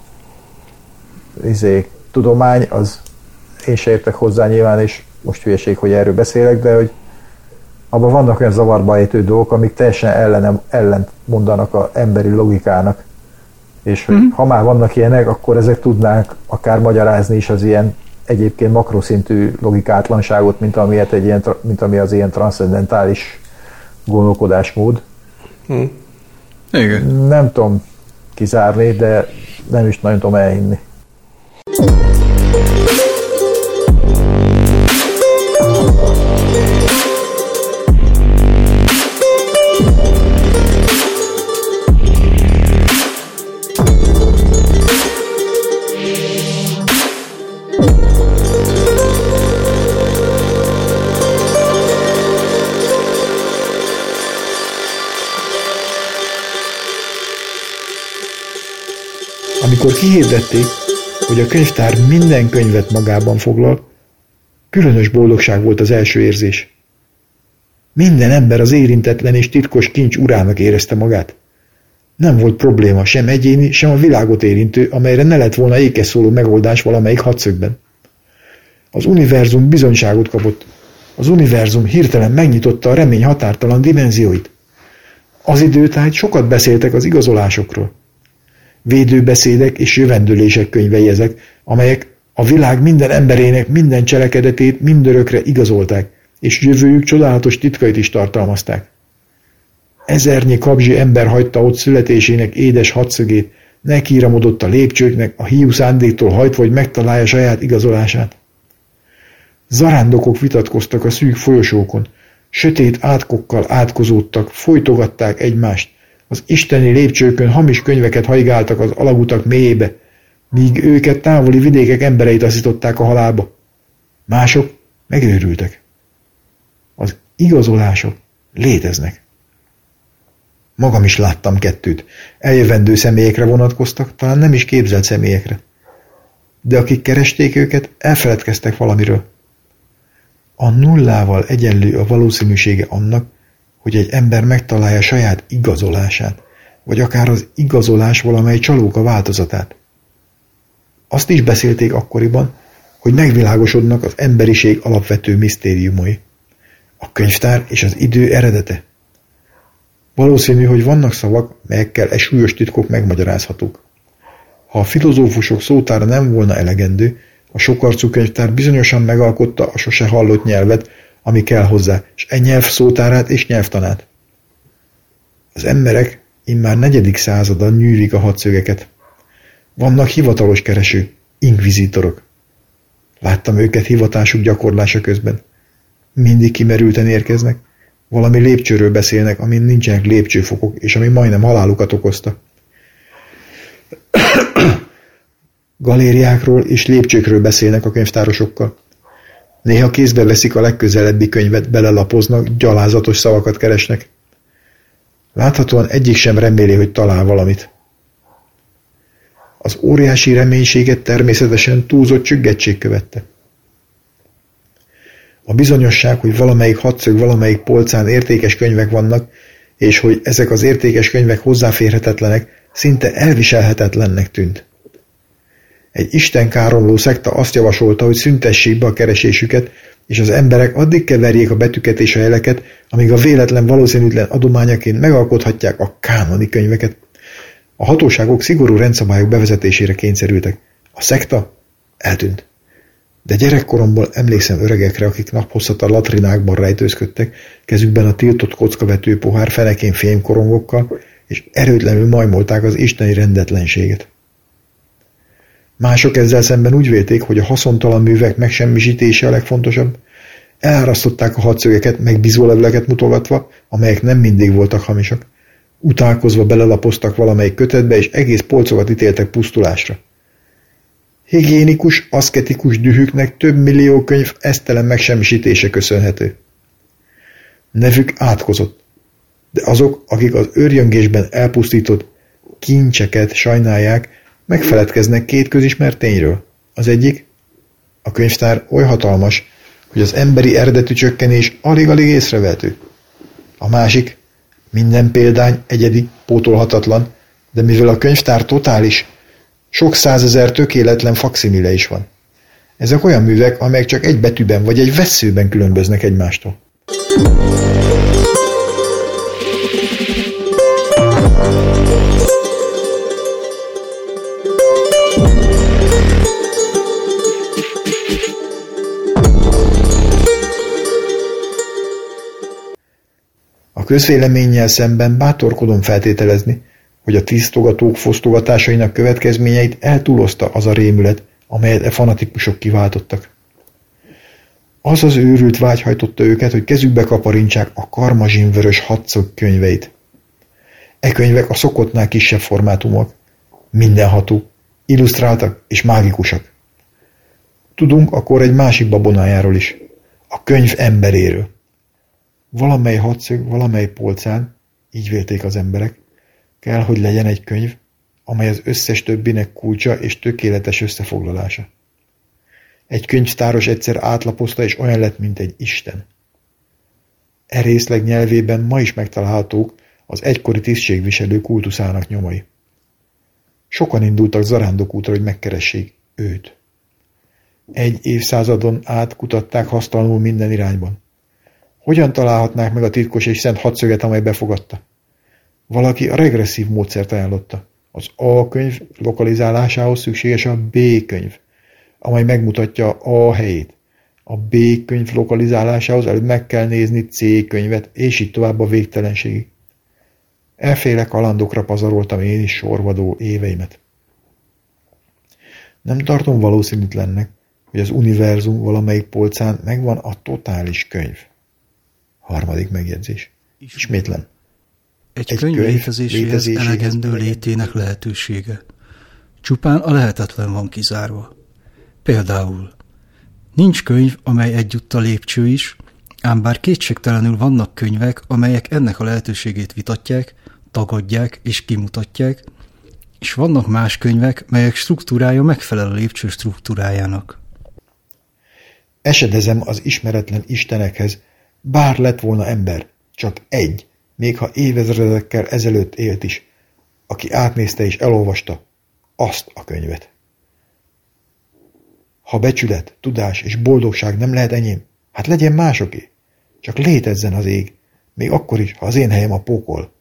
izé, tudomány, az én se értek hozzá nyilván, és most hülyeség, hogy erről beszélek, de hogy abban vannak olyan zavarba ejtő dolgok, amik teljesen ellenem, ellent mondanak az emberi logikának. És hogy mm. ha már vannak ilyenek, akkor ezek tudnánk akár magyarázni is az ilyen egyébként makroszintű logikátlanságot, mint, amilyet egy ilyen, mint ami az ilyen transzcendentális gondolkodásmód. Mm. Igen. Nem tudom kizárni, de nem is nagyon tudom elhinni. Amikor kihirdették, hogy a könyvtár minden könyvet magában foglal, különös boldogság volt az első érzés. Minden ember az érintetlen és titkos kincs urának érezte magát. Nem volt probléma sem egyéni, sem a világot érintő, amelyre ne lett volna ékeszóló megoldás valamelyik hadszögben. Az univerzum bizonyságot kapott. Az univerzum hirtelen megnyitotta a remény határtalan dimenzióit. Az időtájt sokat beszéltek az igazolásokról. Védőbeszédek és jövendőlések könyvei ezek, amelyek a világ minden emberének minden cselekedetét mindörökre igazolták, és jövőjük csodálatos titkait is tartalmazták. Ezernyi kabzsi ember hagyta ott születésének édes hadszögét, nekiramodott a lépcsőknek, a hiú szándéktól hajtva, hogy megtalálja saját igazolását. Zarándokok vitatkoztak a szűk folyosókon, sötét átkokkal átkozódtak, folytogatták egymást, az isteni lépcsőkön hamis könyveket hajgáltak az alagutak mélyébe, míg őket távoli vidékek embereit taszították a halálba. Mások megőrültek. Az igazolások léteznek. Magam is láttam kettőt. Eljövendő személyekre vonatkoztak, talán nem is képzelt személyekre. De akik keresték őket, elfeledkeztek valamiről. A nullával egyenlő a valószínűsége annak, hogy egy ember megtalálja saját igazolását, vagy akár az igazolás valamely csalóka változatát. Azt is beszélték akkoriban, hogy megvilágosodnak az emberiség alapvető misztériumai, a könyvtár és az idő eredete. Valószínű, hogy vannak szavak, melyekkel e súlyos titkok megmagyarázhatók. Ha a filozófusok szótára nem volna elegendő, a sokarcú könyvtár bizonyosan megalkotta a sose hallott nyelvet, ami kell hozzá, és e nyelv szótárát és nyelvtanát. Az emberek immár negyedik századan nyűrik a hadszögeket. Vannak hivatalos kereső, inkvizítorok. Láttam őket hivatásuk gyakorlása közben. Mindig kimerülten érkeznek, valami lépcsőről beszélnek, amin nincsenek lépcsőfokok, és ami majdnem halálukat okozta. Galériákról és lépcsőkről beszélnek a könyvtárosokkal. Néha kézbe veszik a legközelebbi könyvet, belelapoznak, gyalázatos szavakat keresnek. Láthatóan egyik sem reméli, hogy talál valamit. Az óriási reménységet természetesen túlzott csüggettség követte. A bizonyosság, hogy valamelyik hadszög, valamelyik polcán értékes könyvek vannak, és hogy ezek az értékes könyvek hozzáférhetetlenek, szinte elviselhetetlennek tűnt. Egy istenkáromló szekta azt javasolta, hogy szüntessék be a keresésüket, és az emberek addig keverjék a betűket és a jeleket, amíg a véletlen valószínűtlen adományaként megalkothatják a kánoni könyveket. A hatóságok szigorú rendszabályok bevezetésére kényszerültek. A szekta eltűnt. De gyerekkoromból emlékszem öregekre, akik naphosszat a latrinákban rejtőzködtek, kezükben a tiltott kockavető pohár, fenekén fémkorongokkal, és erőtlenül majmolták az isteni rendetlenséget. Mások ezzel szemben úgy vélték, hogy a haszontalan művek megsemmisítése a legfontosabb. Elárasztották a hadszögeket, meg bizólevleket mutogatva, amelyek nem mindig voltak hamisak. Utálkozva belelapoztak valamelyik kötetbe, és egész polcokat ítéltek pusztulásra. Higiénikus, aszketikus dühüknek több millió könyv esztelen megsemmisítése köszönhető. Nevük átkozott, de azok, akik az őrjöngésben elpusztított kincseket sajnálják, megfeledkeznek két közismert tényről. Az egyik, a könyvtár oly hatalmas, hogy az emberi eredetű csökkenés alig-alig észrevehető. A másik, minden példány egyedi, pótolhatatlan, de mivel a könyvtár totális, sok százezer tökéletlen fakszimile is van. Ezek olyan művek, amelyek csak egy betűben vagy egy vesszőben különböznek egymástól. A közvéleménnyel szemben bátorkodom feltételezni, hogy a tisztogatók fosztogatásainak következményeit eltúlozta az a rémület, amelyet e fanatikusok kiváltottak. Az az őrült vágy hajtotta őket, hogy kezükbe kaparintsák a karmazsinvörös hatszög könyveit. E könyvek a szokottnál kisebb formátumok, mindenható, illusztráltak és mágikusak. Tudunk akkor egy másik babonájáról is, a könyv emberéről. Valamely hatszög, valamely polcán, így vélték az emberek, kell, hogy legyen egy könyv, amely az összes többinek kulcsa és tökéletes összefoglalása. Egy könyvtáros egyszer átlapozta, és olyan lett, mint egy Isten. E részleg nyelvében ma is megtalálhatók az egykori tisztségviselő kultuszának nyomai. Sokan indultak zarándokútra, hogy megkeressék őt. Egy évszázadon át kutatták hasztalanul minden irányban. Hogyan találhatnák meg a titkos és szent hatszöget, amely befogadta? Valaki a regresszív módszert ajánlotta. Az A könyv lokalizálásához szükséges a B könyv, amely megmutatja a helyét. A B könyv lokalizálásához előbb meg kell nézni C könyvet, és így tovább a végtelenségig. Elféle kalandokra pazaroltam én is sorvadó éveimet. Nem tartom valószínűtlennek, hogy az univerzum valamelyik polcán megvan a totális könyv. Harmadik megjegyzés. Ismétlen. Egy, Egy könyv, könyv létezéséhez elegendő létének lehetősége. Csupán a lehetetlen van kizárva. Például nincs könyv, amely együtt a lépcső is, ám bár kétségtelenül vannak könyvek, amelyek ennek a lehetőségét vitatják, tagadják és kimutatják, és vannak más könyvek, melyek struktúrája megfelel a lépcső struktúrájának. Esedezem az ismeretlen istenekhez, bár lett volna ember, csak egy, még ha évezredekkel ezelőtt élt is, aki átnézte és elolvasta azt a könyvet. Ha becsület, tudás és boldogság nem lehet enyém, hát legyen másoké. Csak létezzen az ég, még akkor is, ha az én helyem a pókol.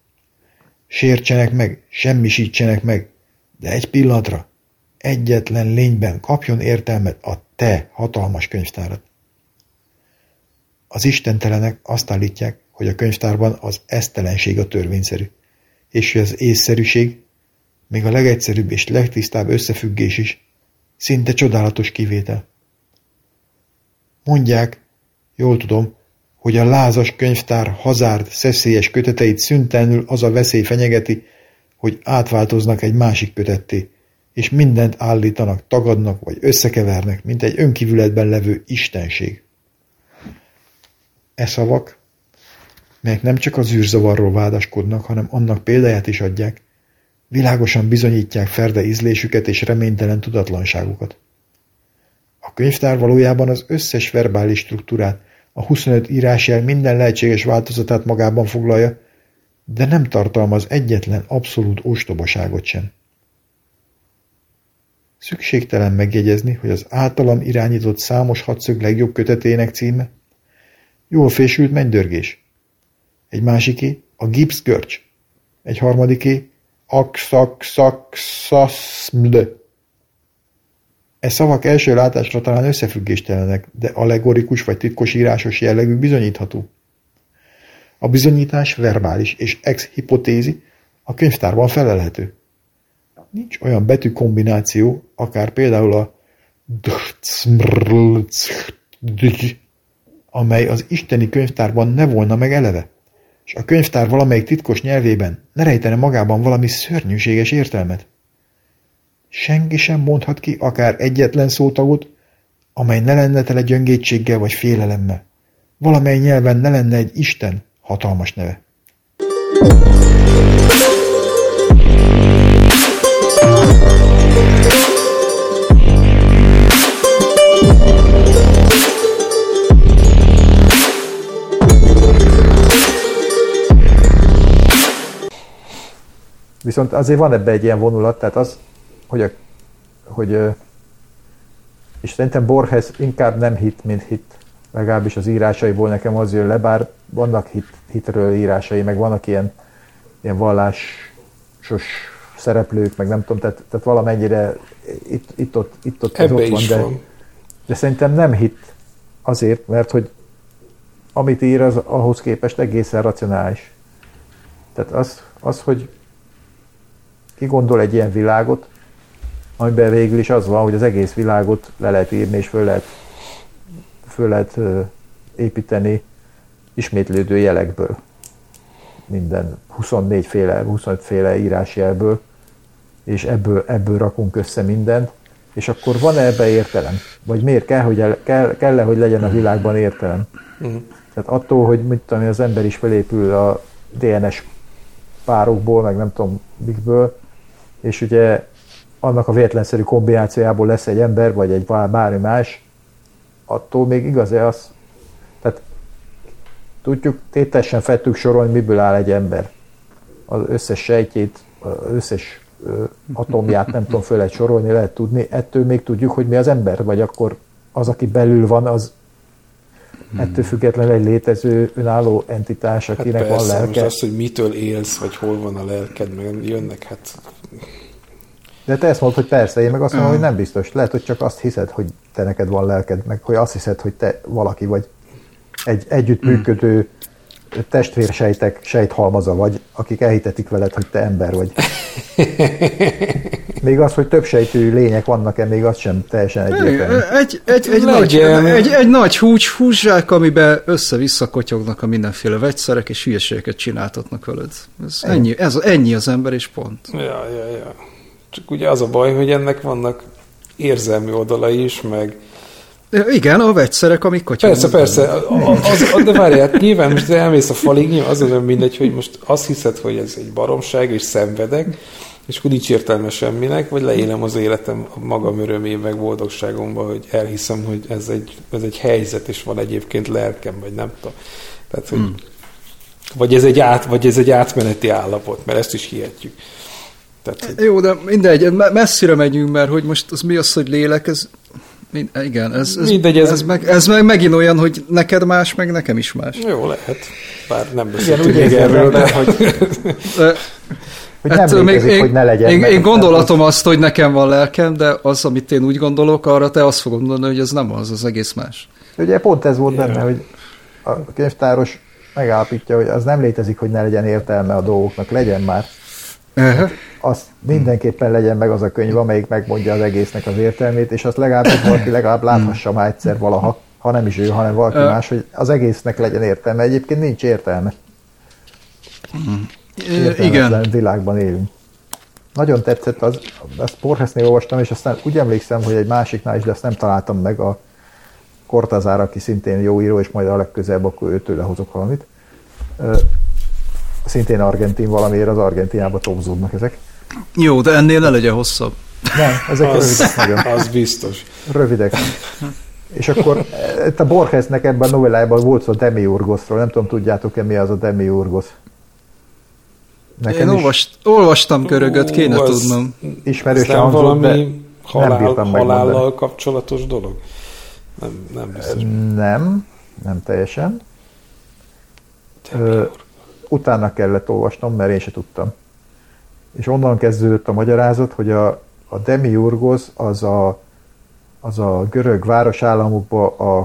Sértsenek meg, semmisítsenek meg, de egy pillanatra, egyetlen lényben kapjon értelmet a te hatalmas könyvtárat. Az istentelenek azt állítják, hogy a könyvtárban az esztelenség a törvényszerű, és hogy az észszerűség, még a legegyszerűbb és legtisztább összefüggés is, szinte csodálatos kivétel. Mondják, jól tudom, hogy a lázas könyvtár hazárd, szeszélyes köteteit szüntelenül az a veszély fenyegeti, hogy átváltoznak egy másik kötetté, és mindent állítanak, tagadnak vagy összekevernek, mint egy önkívületben levő istenség. E szavak, melyek nem csak az űrzavarról vádaskodnak, hanem annak példáját is adják, világosan bizonyítják ferde ízlésüket és reménytelen tudatlanságukat. A könyvtár valójában az összes verbális struktúrát, a huszonöt írásjel minden lehetséges változatát magában foglalja, de nem tartalmaz egyetlen abszolút ostobaságot sem. Szükségtelen megjegyezni, hogy az általam irányított számos hatszög legjobb kötetének címe Jól fésült mennydörgés, egy másiké a gipszgörcs, egy harmadiké Akszakszaszaszmd. E szavak első látásra talán összefüggéstelenek, de allegorikus vagy titkosírásos jellegű bizonyítható. A bizonyítás verbális és ex-hipotézi a könyvtárban felelhető. Nincs olyan betű kombináció, akár például a amely az isteni könyvtárban ne volna meg eleve, és a könyvtár valamelyik titkos nyelvében ne rejtene magában valami szörnyűséges értelmet. Senki sem mondhat ki akár egyetlen szótagot, amely ne lenne tele gyöngétséggel vagy félelemmel. Valamely nyelven ne lenne egy Isten hatalmas neve. Viszont azért van ebben egy ilyen vonulat, tehát az, hogy, a, hogy és szerintem Borges inkább nem hit, mint hit. Legalábbis az írásaiból nekem az jön le, bár vannak hit, hitről írásai, meg vannak ilyen, ilyen vallásos szereplők, meg nem tudom, tehát, tehát valamennyire itt-ott itt, ott, itt, ott, ott van, de, van. De szerintem nem hit azért, mert hogy amit ír, az ahhoz képest egészen racionális. Tehát az, az, hogy ki gondol egy ilyen világot, amiben végül is az van, hogy az egész világot le lehet írni, és föl lehet, föl lehet építeni ismétlődő jelekből. Minden huszonnégy féle, huszonöt féle írásjelből, és ebből, ebből rakunk össze mindent, és akkor van-e ebbe értelem? Vagy miért kell, hogy el, kell, kell-e, hogy legyen a világban értelem? Uh-huh. Tehát attól, hogy mit tudom, az ember is felépül a dé en es párokból, meg nem tudom mikből, és ugye annak a véletlenszerű kombinációjából lesz egy ember, vagy egy bármi más, attól még igaz-e az? Tehát tudjuk, tételesen fel tudjuk sorolni, miből áll egy ember. Az összes sejtjét, az összes atomját nem tudom, föl lehet sorolni, lehet tudni, ettől még tudjuk, hogy mi az ember, vagy akkor az, aki belül van, az ettől függetlenül egy létező, önálló entitás, akinek hát persze, van lelke. Most az, hogy mitől élsz, vagy hol van a lelked, meg jönnek, hát... De te ezt mondod, hogy persze, én meg azt mondom, hogy nem biztos. Lehet, hogy csak azt hiszed, hogy te neked van lelked, meg hogy azt hiszed, hogy te valaki vagy. Egy együttműködő testvérsejtek, sejthalmaza vagy, akik elhitetik veled, hogy te ember vagy. Még az, hogy többsejtű lények vannak-e, még az sem teljesen egyértelmű. Egy, egy, egy, nagy, egy, egy nagy húcs, húzsák, amiben össze-vissza kotyognak a mindenféle vegyszerek, és hülyeségeket csináltatnak veled. Ez ennyi, ez, ennyi az ember, és pont. Ja, ja, ja. Csak ugye az a baj, hogy ennek vannak érzelmi oldalai is, meg igen, a vegyszerek, amik kotyognak. Persze, persze. Az, az, de várjál, nyilván most elmész a falig, nyilván az nem mindegy, hogy most azt hiszed, hogy ez egy baromság, és szenvedek, és akkor nincs értelme semminek, vagy leélem az életem magam örömében, meg boldogságomban, hogy elhiszem, hogy ez egy, ez egy helyzet, és van egyébként lelkem, vagy nem tudom. Tehát, hogy, hmm. vagy, ez egy át, vagy ez egy átmeneti állapot, mert ezt is hihetjük. Tehát, hogy... Jó, de mindegy, messzire megyünk, mert hogy most az mi az, hogy lélek, ez... Igen, ez, ez, mindegy, ez, ez, meg, ez meg megint olyan, hogy neked más, meg nekem is más. Jó, lehet. Bár nem beszéltünk még erről, de hogy... hogy hát, nem létezik, én, hogy ne legyen. Én, én gondolatom azt, hogy nekem van lelkem, de az, amit én úgy gondolok, arra te azt fogod mondani, hogy ez nem az, az egész más. Ugye pont ez volt benne, hogy a könyvtáros megállapítja, hogy az nem létezik, hogy ne legyen értelme a dolgoknak, legyen már. Uh-huh. Azt mindenképpen legyen meg az a könyv, amelyik megmondja az egésznek az értelmét, és azt legalább valaki legalább láthassa már egyszer valaha, ha nem is ő, hanem valaki uh-huh. más, hogy az egésznek legyen értelme. Egyébként nincs értelme. Uh-huh. Igen. Világban élünk. Nagyon tetszett, az, azt Borgesnél olvastam, és aztán úgy emlékszem, hogy egy másiknál is, de azt nem találtam meg, a Cortázar, aki szintén jó író, és majd a legközelebb, akkor őtől lehozok valamit. Szintén argentin valamiért, az Argentinába tobzódnak ezek. Jó, de ennél ne legyen hosszabb. Nem, ezek az, rövidek nagyon. Az biztos. Rövidek. És akkor a Borgesnek ebben a novellájában volt szó a Demiurgoszról. Nem tudom, tudjátok-e, mi az a Demiurgosz? Nekem Én olvast, olvastam körögöt, kéne Ó, tudnom. Ismerősen hangzott, de halál, nem bírtam megmondani. Halállal kapcsolatos dolog? Nem, nem biztos. Nem, nem teljesen. Demiurgosz. Utána kellett olvasnom, mert én se tudtam. És onnan kezdődött a magyarázat, hogy a, a Demiurgosz az a, az a görög városállamokban a,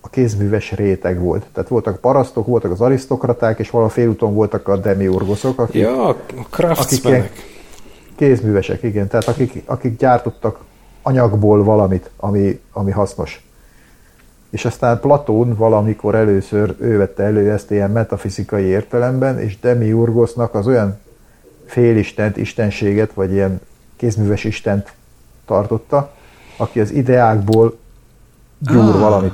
a kézműves réteg volt. Tehát voltak parasztok, voltak az arisztokraták, és valahol félúton voltak a demiurgoszok, akik, ja, a craftsmanek. Kézművesek, igen. Tehát akik, akik gyártottak anyagból valamit, ami, ami hasznos. És aztán Platón valamikor először ő vette elő ezt ilyen metafizikai értelemben, és Demiurgosznak az olyan félistent, istenséget, vagy ilyen kézműves istent tartotta, aki az ideákból gyúr ah, valamit.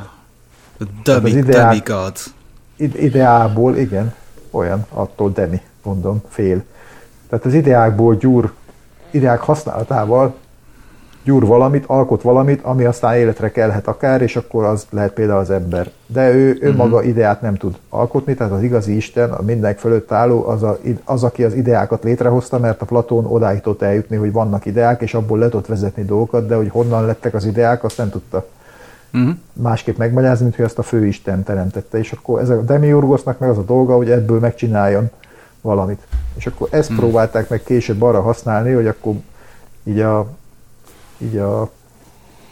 Demi, az ideák, demigod. Ideából, igen, olyan, attól demi, mondom, fél. Tehát az ideákból gyúr, ideák használatával gyúr valamit, alkot valamit, ami aztán életre kelhet akár, és akkor az lehet például az ember. De ő, ő uh-huh. maga ideát nem tud alkotni, tehát az igazi Isten, a mindenek fölött álló, az, a, az, aki az ideákat létrehozta, mert a Platón odáig tudott eljutni, hogy vannak ideák, és abból le tudott vezetni dolgokat, de hogy honnan lettek az ideák, azt nem tudta uh-huh. másképp megmagyarázni, mint hogy azt a főisten teremtette. És akkor ez a Demiurgosznak meg az a dolga, hogy ebből megcsináljon valamit. És akkor ezt uh-huh. próbálták meg később arra használni, hogy akkor így a így a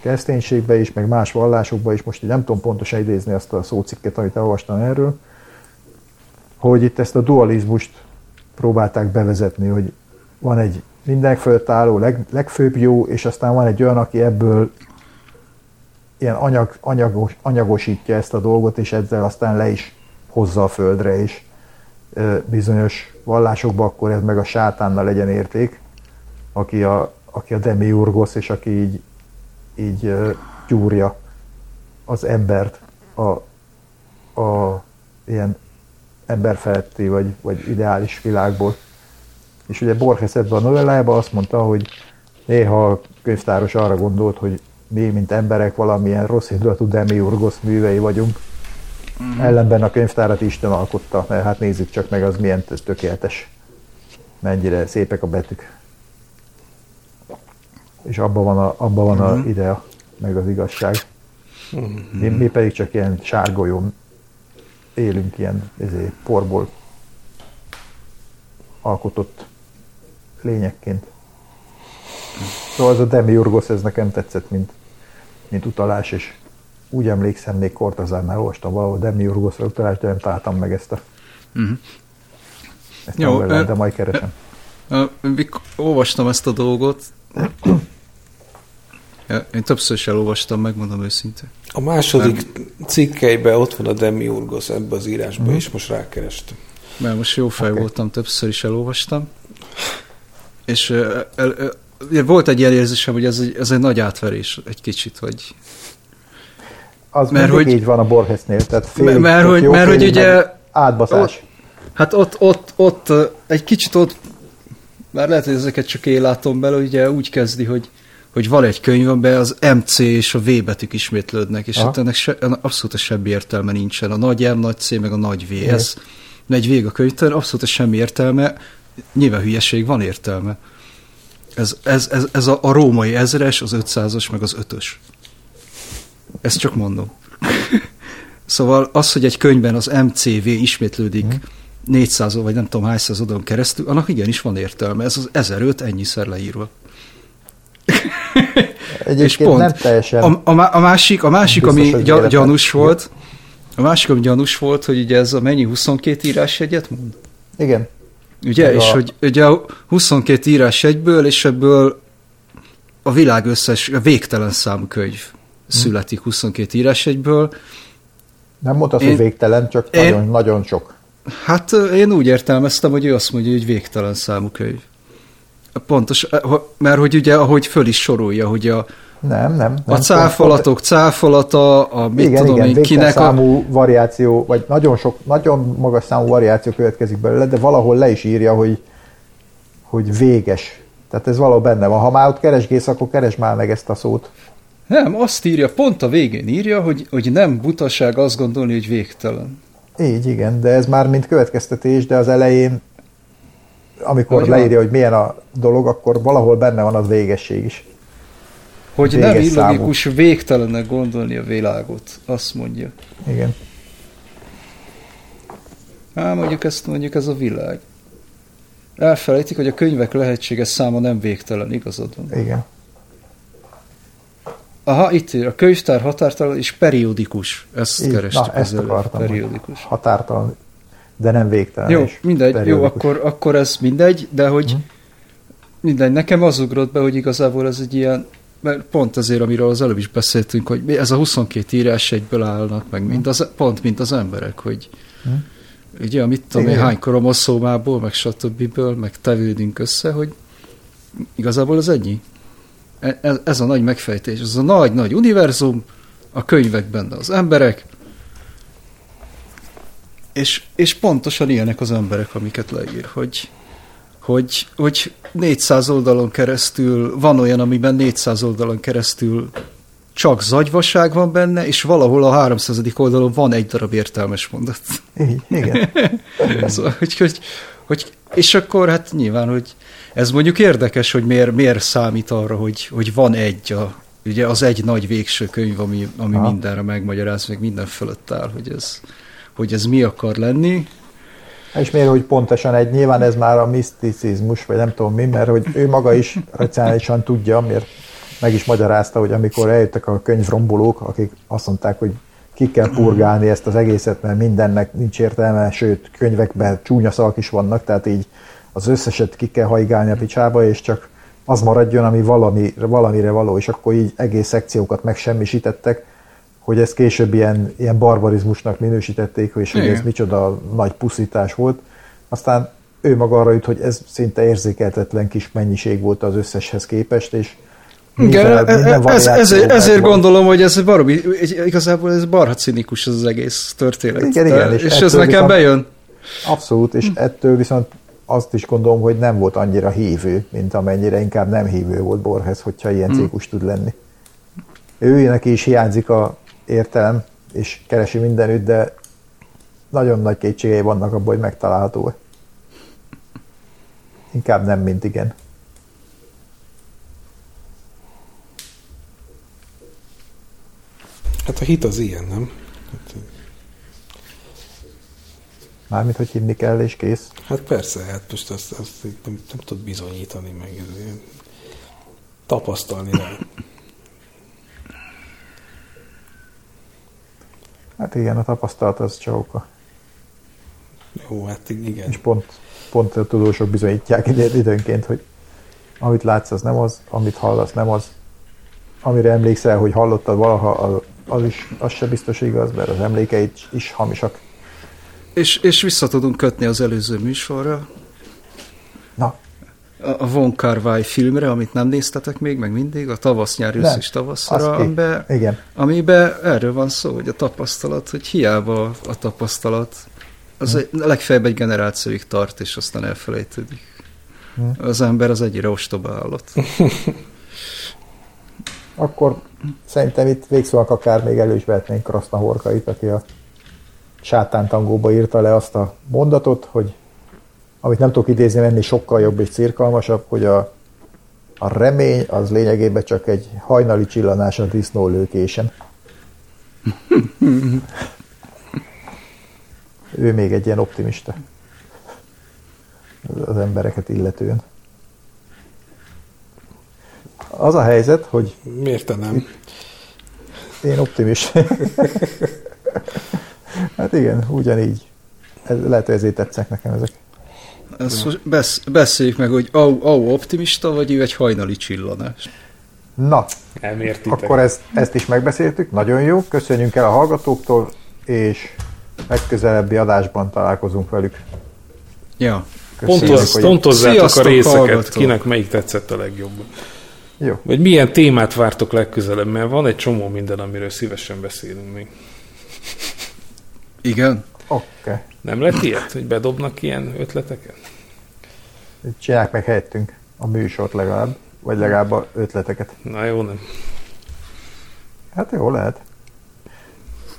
kereszténységben is, meg más vallásokban is, most nem tudom pontosan idézni azt a szócikket, amit elolvastam erről, hogy itt ezt a dualizmust próbálták bevezetni, hogy van egy minden föltálló, leg, legfőbb jó, és aztán van egy olyan, aki ebből ilyen anyag, anyagos, anyagosítja ezt a dolgot, és ezzel aztán le is hozza a földre, és bizonyos vallásokban akkor ez meg a sátánnal legyen érték, aki a, aki a demiurgosz, és aki így, így gyúrja az embert a, a ilyen emberfeletti vagy, vagy ideális világból. És ugye Borges ebben a novellájában azt mondta, hogy néha a könyvtáros arra gondolt, hogy mi, mint emberek, valamilyen rossz indulatú demiurgosz művei vagyunk. Mm. Ellenben a könyvtárat Isten alkotta, mert hát nézzük csak meg, az milyen tökéletes. Mennyire szépek a betűk. És abban van a, abba van mm-hmm. a idea, meg az igazság. Mm-hmm. Mi, mi pedig csak ilyen sárgolyón élünk, ilyen ezért, porból alkotott lényekként. Szóval ez a Demiurgosz, ez nekem tetszett, mint, mint utalás, és úgy emlékszem, még Cortázárnál olvastam valahol Demiurgoszra utalást, de nem találtam meg ezt a... Uh-huh. Ezt jó, nem velem, de majd keresem. Uh, uh, uh, olvastam ezt a dolgot. Én többször is elolvastam, megmondom őszintén. A második nem. cikkeiben ott van a Demiurgosz ebbe az írásban, uh-huh. és most rákerestem. Mert most jó fej okay. voltam, többször is elolvastam. És uh, el, uh, volt egy érzésem, hogy ez egy, ez egy nagy átverés, egy kicsit, hogy... Az mert hogy, így van a Borgesnél, tehát félig, mert hogy, jó, mert félig, hogy ugye, átbaszás. Hát ott, ott, ott, egy kicsit ott, már lehet, hogy ezeket csak én látom bele, ugye úgy kezdi, hogy, hogy van egy könyv, amiben az em cé és a V betűk ismétlődnek, és hát ennek se, abszolút semmi értelme nincsen. A nagy M, nagy C, meg a nagy V, ez megy vég a könyvtől, abszolút semmi értelme, nyilván hülyeség, van értelme. Ez, ez, ez, ez a, a római ezres, az ötszázas, meg az ötös. Ezt csak mondom. Szóval az, hogy egy könyvben az em cé vé ismétlődik mm. négyszáz vagy nem tudom hány századon keresztül, annak igenis van értelme. Ez az ezeröt ennyiszer leírva. És pont. Nem teljesen a, a, a másik, a másik ami gy- gyanús volt, a másik, ami gyanús volt, hogy ugye ez a mennyi huszonkettő írásjegyet mond? Igen. Ugye? Meg és a... hogy ugye a huszonkettő írásjegyből, és ebből a világ összes, a végtelen számú könyv születik huszonkettő írásjegyből. Nem mondta, hogy végtelen, csak én, nagyon, nagyon sok. Hát én úgy értelmeztem, hogy ő azt mondja, hogy végtelen számú könyv. Pontos, mert hogy ugye, ahogy föl is sorolja, hogy a, nem, nem, nem, a cáfolatok cáfolata, a mit igen, tudom igen, én, végtelen kinek számú a... variáció, vagy nagyon sok, nagyon magas számú variáció következik belőle, de valahol le is írja, hogy, hogy véges. Tehát ez valahol benne van. Ha már ott keresgélsz, akkor keresd már meg ezt a szót. Nem, azt írja, pont a végén írja, hogy, hogy nem butaság azt gondolni, hogy végtelen. Így, igen, de ez már mint következtetés, de az elején, amikor hogy leírja, van. Hogy milyen a dolog, akkor valahol benne van az végesség is. Hogy véges nem illogikus számú. Végtelennek gondolni a világot, azt mondja. Igen. Hát mondjuk ezt mondjuk ez a világ. Elfelejtik, hogy a könyvek lehetséges száma nem végtelen, igazad van. Igen. Aha, itt a könyvtár határtalan és periódikus. Ezt így, kerestük. Na, ezt akartam, periódikus. Határtalan, de nem végtelen. Jó, mindegy, periódikus. Jó, akkor, akkor ez mindegy, de hogy mm. mindegy, nekem az ugrott be, hogy igazából ez egy ilyen, mert pont azért, amiről az előbb is beszéltünk, hogy ez a huszonkettő írás egyből állnak, meg mind az, pont mint az emberek, hogy mm. ugye, mit tudom én, hány kromoszómából, meg satöbbiből, meg tevődünk össze, hogy igazából az ennyi. Ez a nagy megfejtés, ez a nagy-nagy univerzum, a könyvek benne az emberek, és, és pontosan ilyenek az emberek, amiket leír, hogy, hogy, hogy négyszáz oldalon keresztül, van olyan, amiben négyszáz oldalon keresztül csak zagyvaság van benne, és valahol a háromszázadik oldalon van egy darab értelmes mondat. Igen. Szóval, hogy, hogy, hogy, és akkor hát nyilván, hogy ez mondjuk érdekes, hogy miért, miért számít arra, hogy, hogy van egy, a, ugye az egy nagy végső könyv, ami, ami mindenre megmagyaráz, meg minden fölött áll, hogy ez, hogy ez mi akar lenni. És miért, hogy pontosan egy, nyilván ez már a miszticizmus, vagy nem tudom mi, mert hogy ő maga is racionálisan tudja, miért meg is magyarázta, hogy amikor eljöttek a könyvrombolók, akik azt mondták, hogy ki kell purgálni ezt az egészet, mert mindennek nincs értelme, sőt, könyvekben csúnya szalak is vannak, tehát így az összeset ki kell hajgálni a picsába, és csak az maradjon, ami valami, valamire való, és akkor így egész szekciókat megsemmisítettek, hogy ezt később ilyen, ilyen barbarizmusnak minősítették, és igen, hogy ez micsoda nagy pusztítás volt. Aztán ő maga arra jut, hogy ez szinte érzékeltetlen kis mennyiség volt az összeshez képest, és igen, ez, ezért, ezért gondolom, hogy ez baromi, igazából ez barha cinikus ez az egész történet. Igen, igen, és, és ez nekem viszont bejön. Abszolút, és ettől viszont azt is gondolom, hogy nem volt annyira hívő, mint amennyire inkább nem hívő volt Borges, hogyha ilyen hmm. cinikus tud lenni. Ő neki is hiányzik a értelem, és keresi mindenütt, de nagyon nagy kétségei vannak abban, hogy megtalálható. Inkább nem, mint igen. Hát a hit az ilyen, nem? Hát... Mármint, hogy hinni kell, és kész? Hát persze, hát most azt, azt nem, nem tud bizonyítani, meg tapasztalni rá. Hát igen, a tapasztalat az csak oka. Jó, hát igen. És pont, pont a tudósok bizonyítják egy időnként, hogy amit látsz, az nem az, amit hallasz, nem az. Amire emlékszel, hogy hallottad valaha, az, az is, az se biztos igaz, mert az emlékeid is hamisak. És, és vissza tudunk kötni az előző műsorra. Na. A Von Kárvály filmre, amit nem néztetek még, meg mindig, a tavasz-nyár ősz és tavaszra, amiben, amiben erről van szó, hogy a tapasztalat, hogy hiába a tapasztalat, az hm. egy, legfeljebb egy generációig tart, és aztán elfelejtődik. Hm. Az ember az egyre ostoba állat. Akkor szerintem itt végszónak akár még elő is vehetnénk Krasznahorkait, aki a Sátántangóba írta le azt a mondatot, hogy amit nem tudok idézni, menni sokkal jobb és cirkalmasabb, hogy a, a remény az lényegében csak egy hajnali csillanás a disznólőkésen. Ő még egy ilyen optimista az embereket illetően. Az a helyzet, hogy... Miért te nem? Én optimista. Hát igen, ugyanígy. Ez, lehet, hogy ezért tetszenek nekem ezek. Ezt besz, beszéljük meg, hogy au, au optimista, vagy ő egy hajnali csillanás. Na, akkor ezt, ezt is megbeszéltük. Nagyon jó. Köszönjünk el a hallgatóktól, és legközelebbi adásban találkozunk velük. Ja. Pontoz, pontozzátok a részeket, hallgatók. Kinek melyik tetszett a legjobban. Jó. Vagy milyen témát vártok legközelebb, mert van egy csomó minden, amiről szívesen beszélünk még. Igen? Oké. Okay. Nem lett ilyet, hogy bedobnak ilyen ötleteket? Csinálják meg helyettünk a műsort legalább, vagy legalább a ötleteket. Na jó, nem. Hát jó, lehet.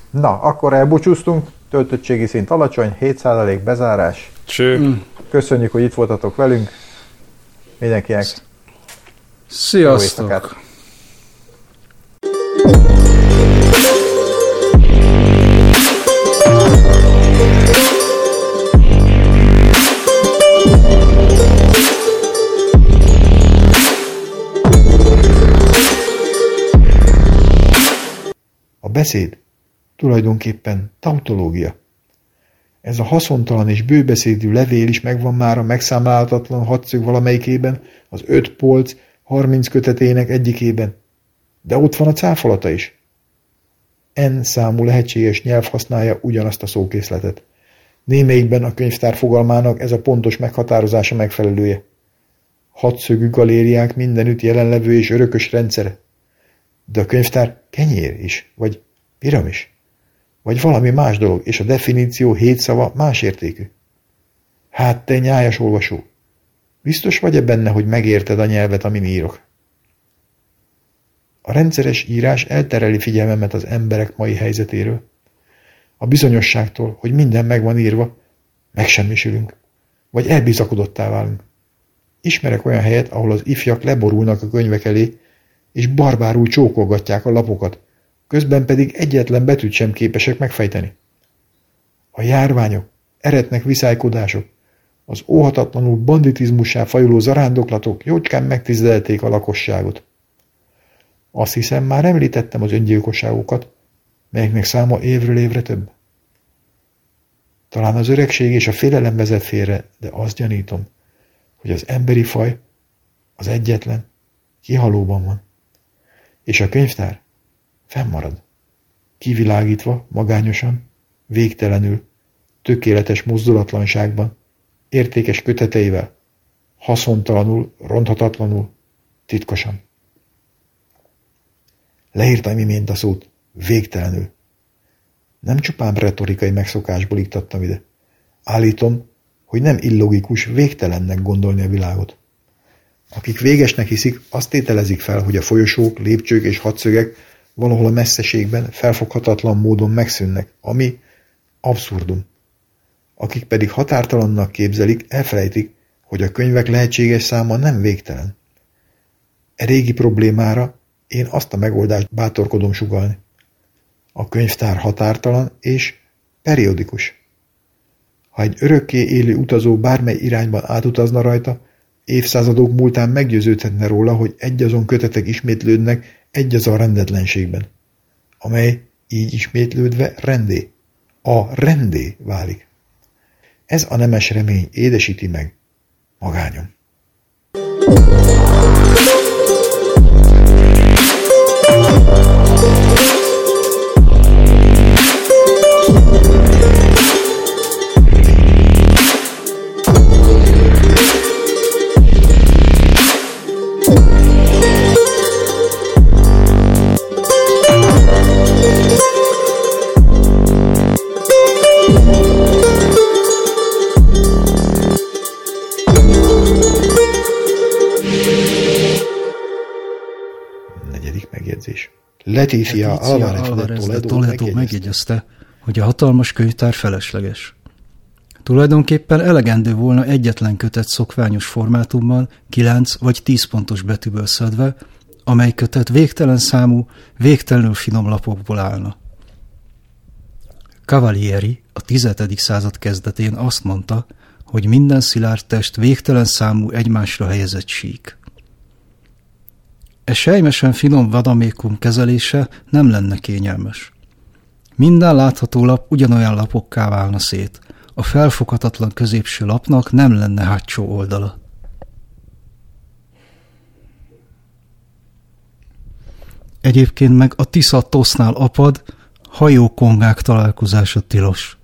Na, akkor elbúcsúztunk, töltöttségi szint alacsony, hét százalék bezárás. Cső. Mm. Köszönjük, hogy itt voltatok velünk. Mindenkinek... Sziasztok! A beszéd tulajdonképpen tautológia. Ez a haszontalan és bőbeszédű levél is megvan már a megszámlálhatatlan hatszög valamelyikében, az öt polc, harminc kötetének egyikében, de ott van a cáfolata is. En számú lehetséges nyelv használja ugyanazt a szókészletet. Némelyikben a könyvtár fogalmának ez a pontos meghatározása megfelelője. Hatszögű galériák mindenütt jelenlevő és örökös rendszere. De a könyvtár kenyér is, vagy piramis, vagy valami más dolog, és a definíció hét szava más értékű. Hát te nyájas olvasó! Biztos vagy-e benne, hogy megérted a nyelvet, amin írok? A rendszeres írás eltereli figyelmemet az emberek mai helyzetéről. A bizonyosságtól, hogy minden meg van írva, megsemmisülünk, vagy elbizakodottá válunk. Ismerek olyan helyet, ahol az ifjak leborulnak a könyvek elé, és barbárul csókolgatják a lapokat, közben pedig egyetlen betűt sem képesek megfejteni. A járványok, eretnek viszálykodások, az óhatatlanul banditizmussá fajuló zarándoklatok jócskán megtizedelték a lakosságot. Azt hiszem, már említettem az öngyilkosságokat, melyeknek száma évről évre több. Talán az öregség és a félelem vezet félre, de azt gyanítom, hogy az emberi faj az egyetlen kihalóban van, és a könyvtár fennmarad, kivilágítva, magányosan, végtelenül, tökéletes mozdulatlanságban, értékes köteteivel, haszontalanul, ronthatatlanul, titkosan. Leírtam imént a szót, végtelenül. Nem csupán retorikai megszokásból iktattam ide. Állítom, hogy nem illogikus végtelennek gondolni a világot. Akik végesnek hiszik, azt tételezik fel, hogy a folyosók, lépcsők és hadszögek valahol a messzeségben felfoghatatlan módon megszűnnek, ami abszurdum. Akik pedig határtalannak képzelik, elfelejtik, hogy a könyvek lehetséges száma nem végtelen. E régi problémára én azt a megoldást bátorkodom sugallni. A könyvtár határtalan és periodikus. Ha egy örökké élő utazó bármely irányban átutazna rajta, évszázadok múltán meggyőződhetne róla, hogy egyazon kötetek ismétlődnek egyazon rendetlenségben, amely így ismétlődve rendé, a rendé válik. Ez a nemes remény édesíti meg magányom. Letizia Alvarez de Toledo megjegyezte, hogy a hatalmas könyvtár felesleges. Tulajdonképpen elegendő volna egyetlen kötet szokványos formátumban, kilenc vagy tíz pontos betűből szedve, amely kötet végtelen számú, végtelenül finom lapokból állna. Cavalieri a tizedik század kezdetén azt mondta, hogy minden szilárd test végtelen számú egymásra helyezett sík. E sejmesen finom vadamékum kezelése nem lenne kényelmes. Minden látható lap ugyanolyan lapokká válna szét. A felfoghatatlan középső lapnak nem lenne hátsó oldala. Egyébként meg a Tisza-tosznál apad, hajókongák találkozása tilos.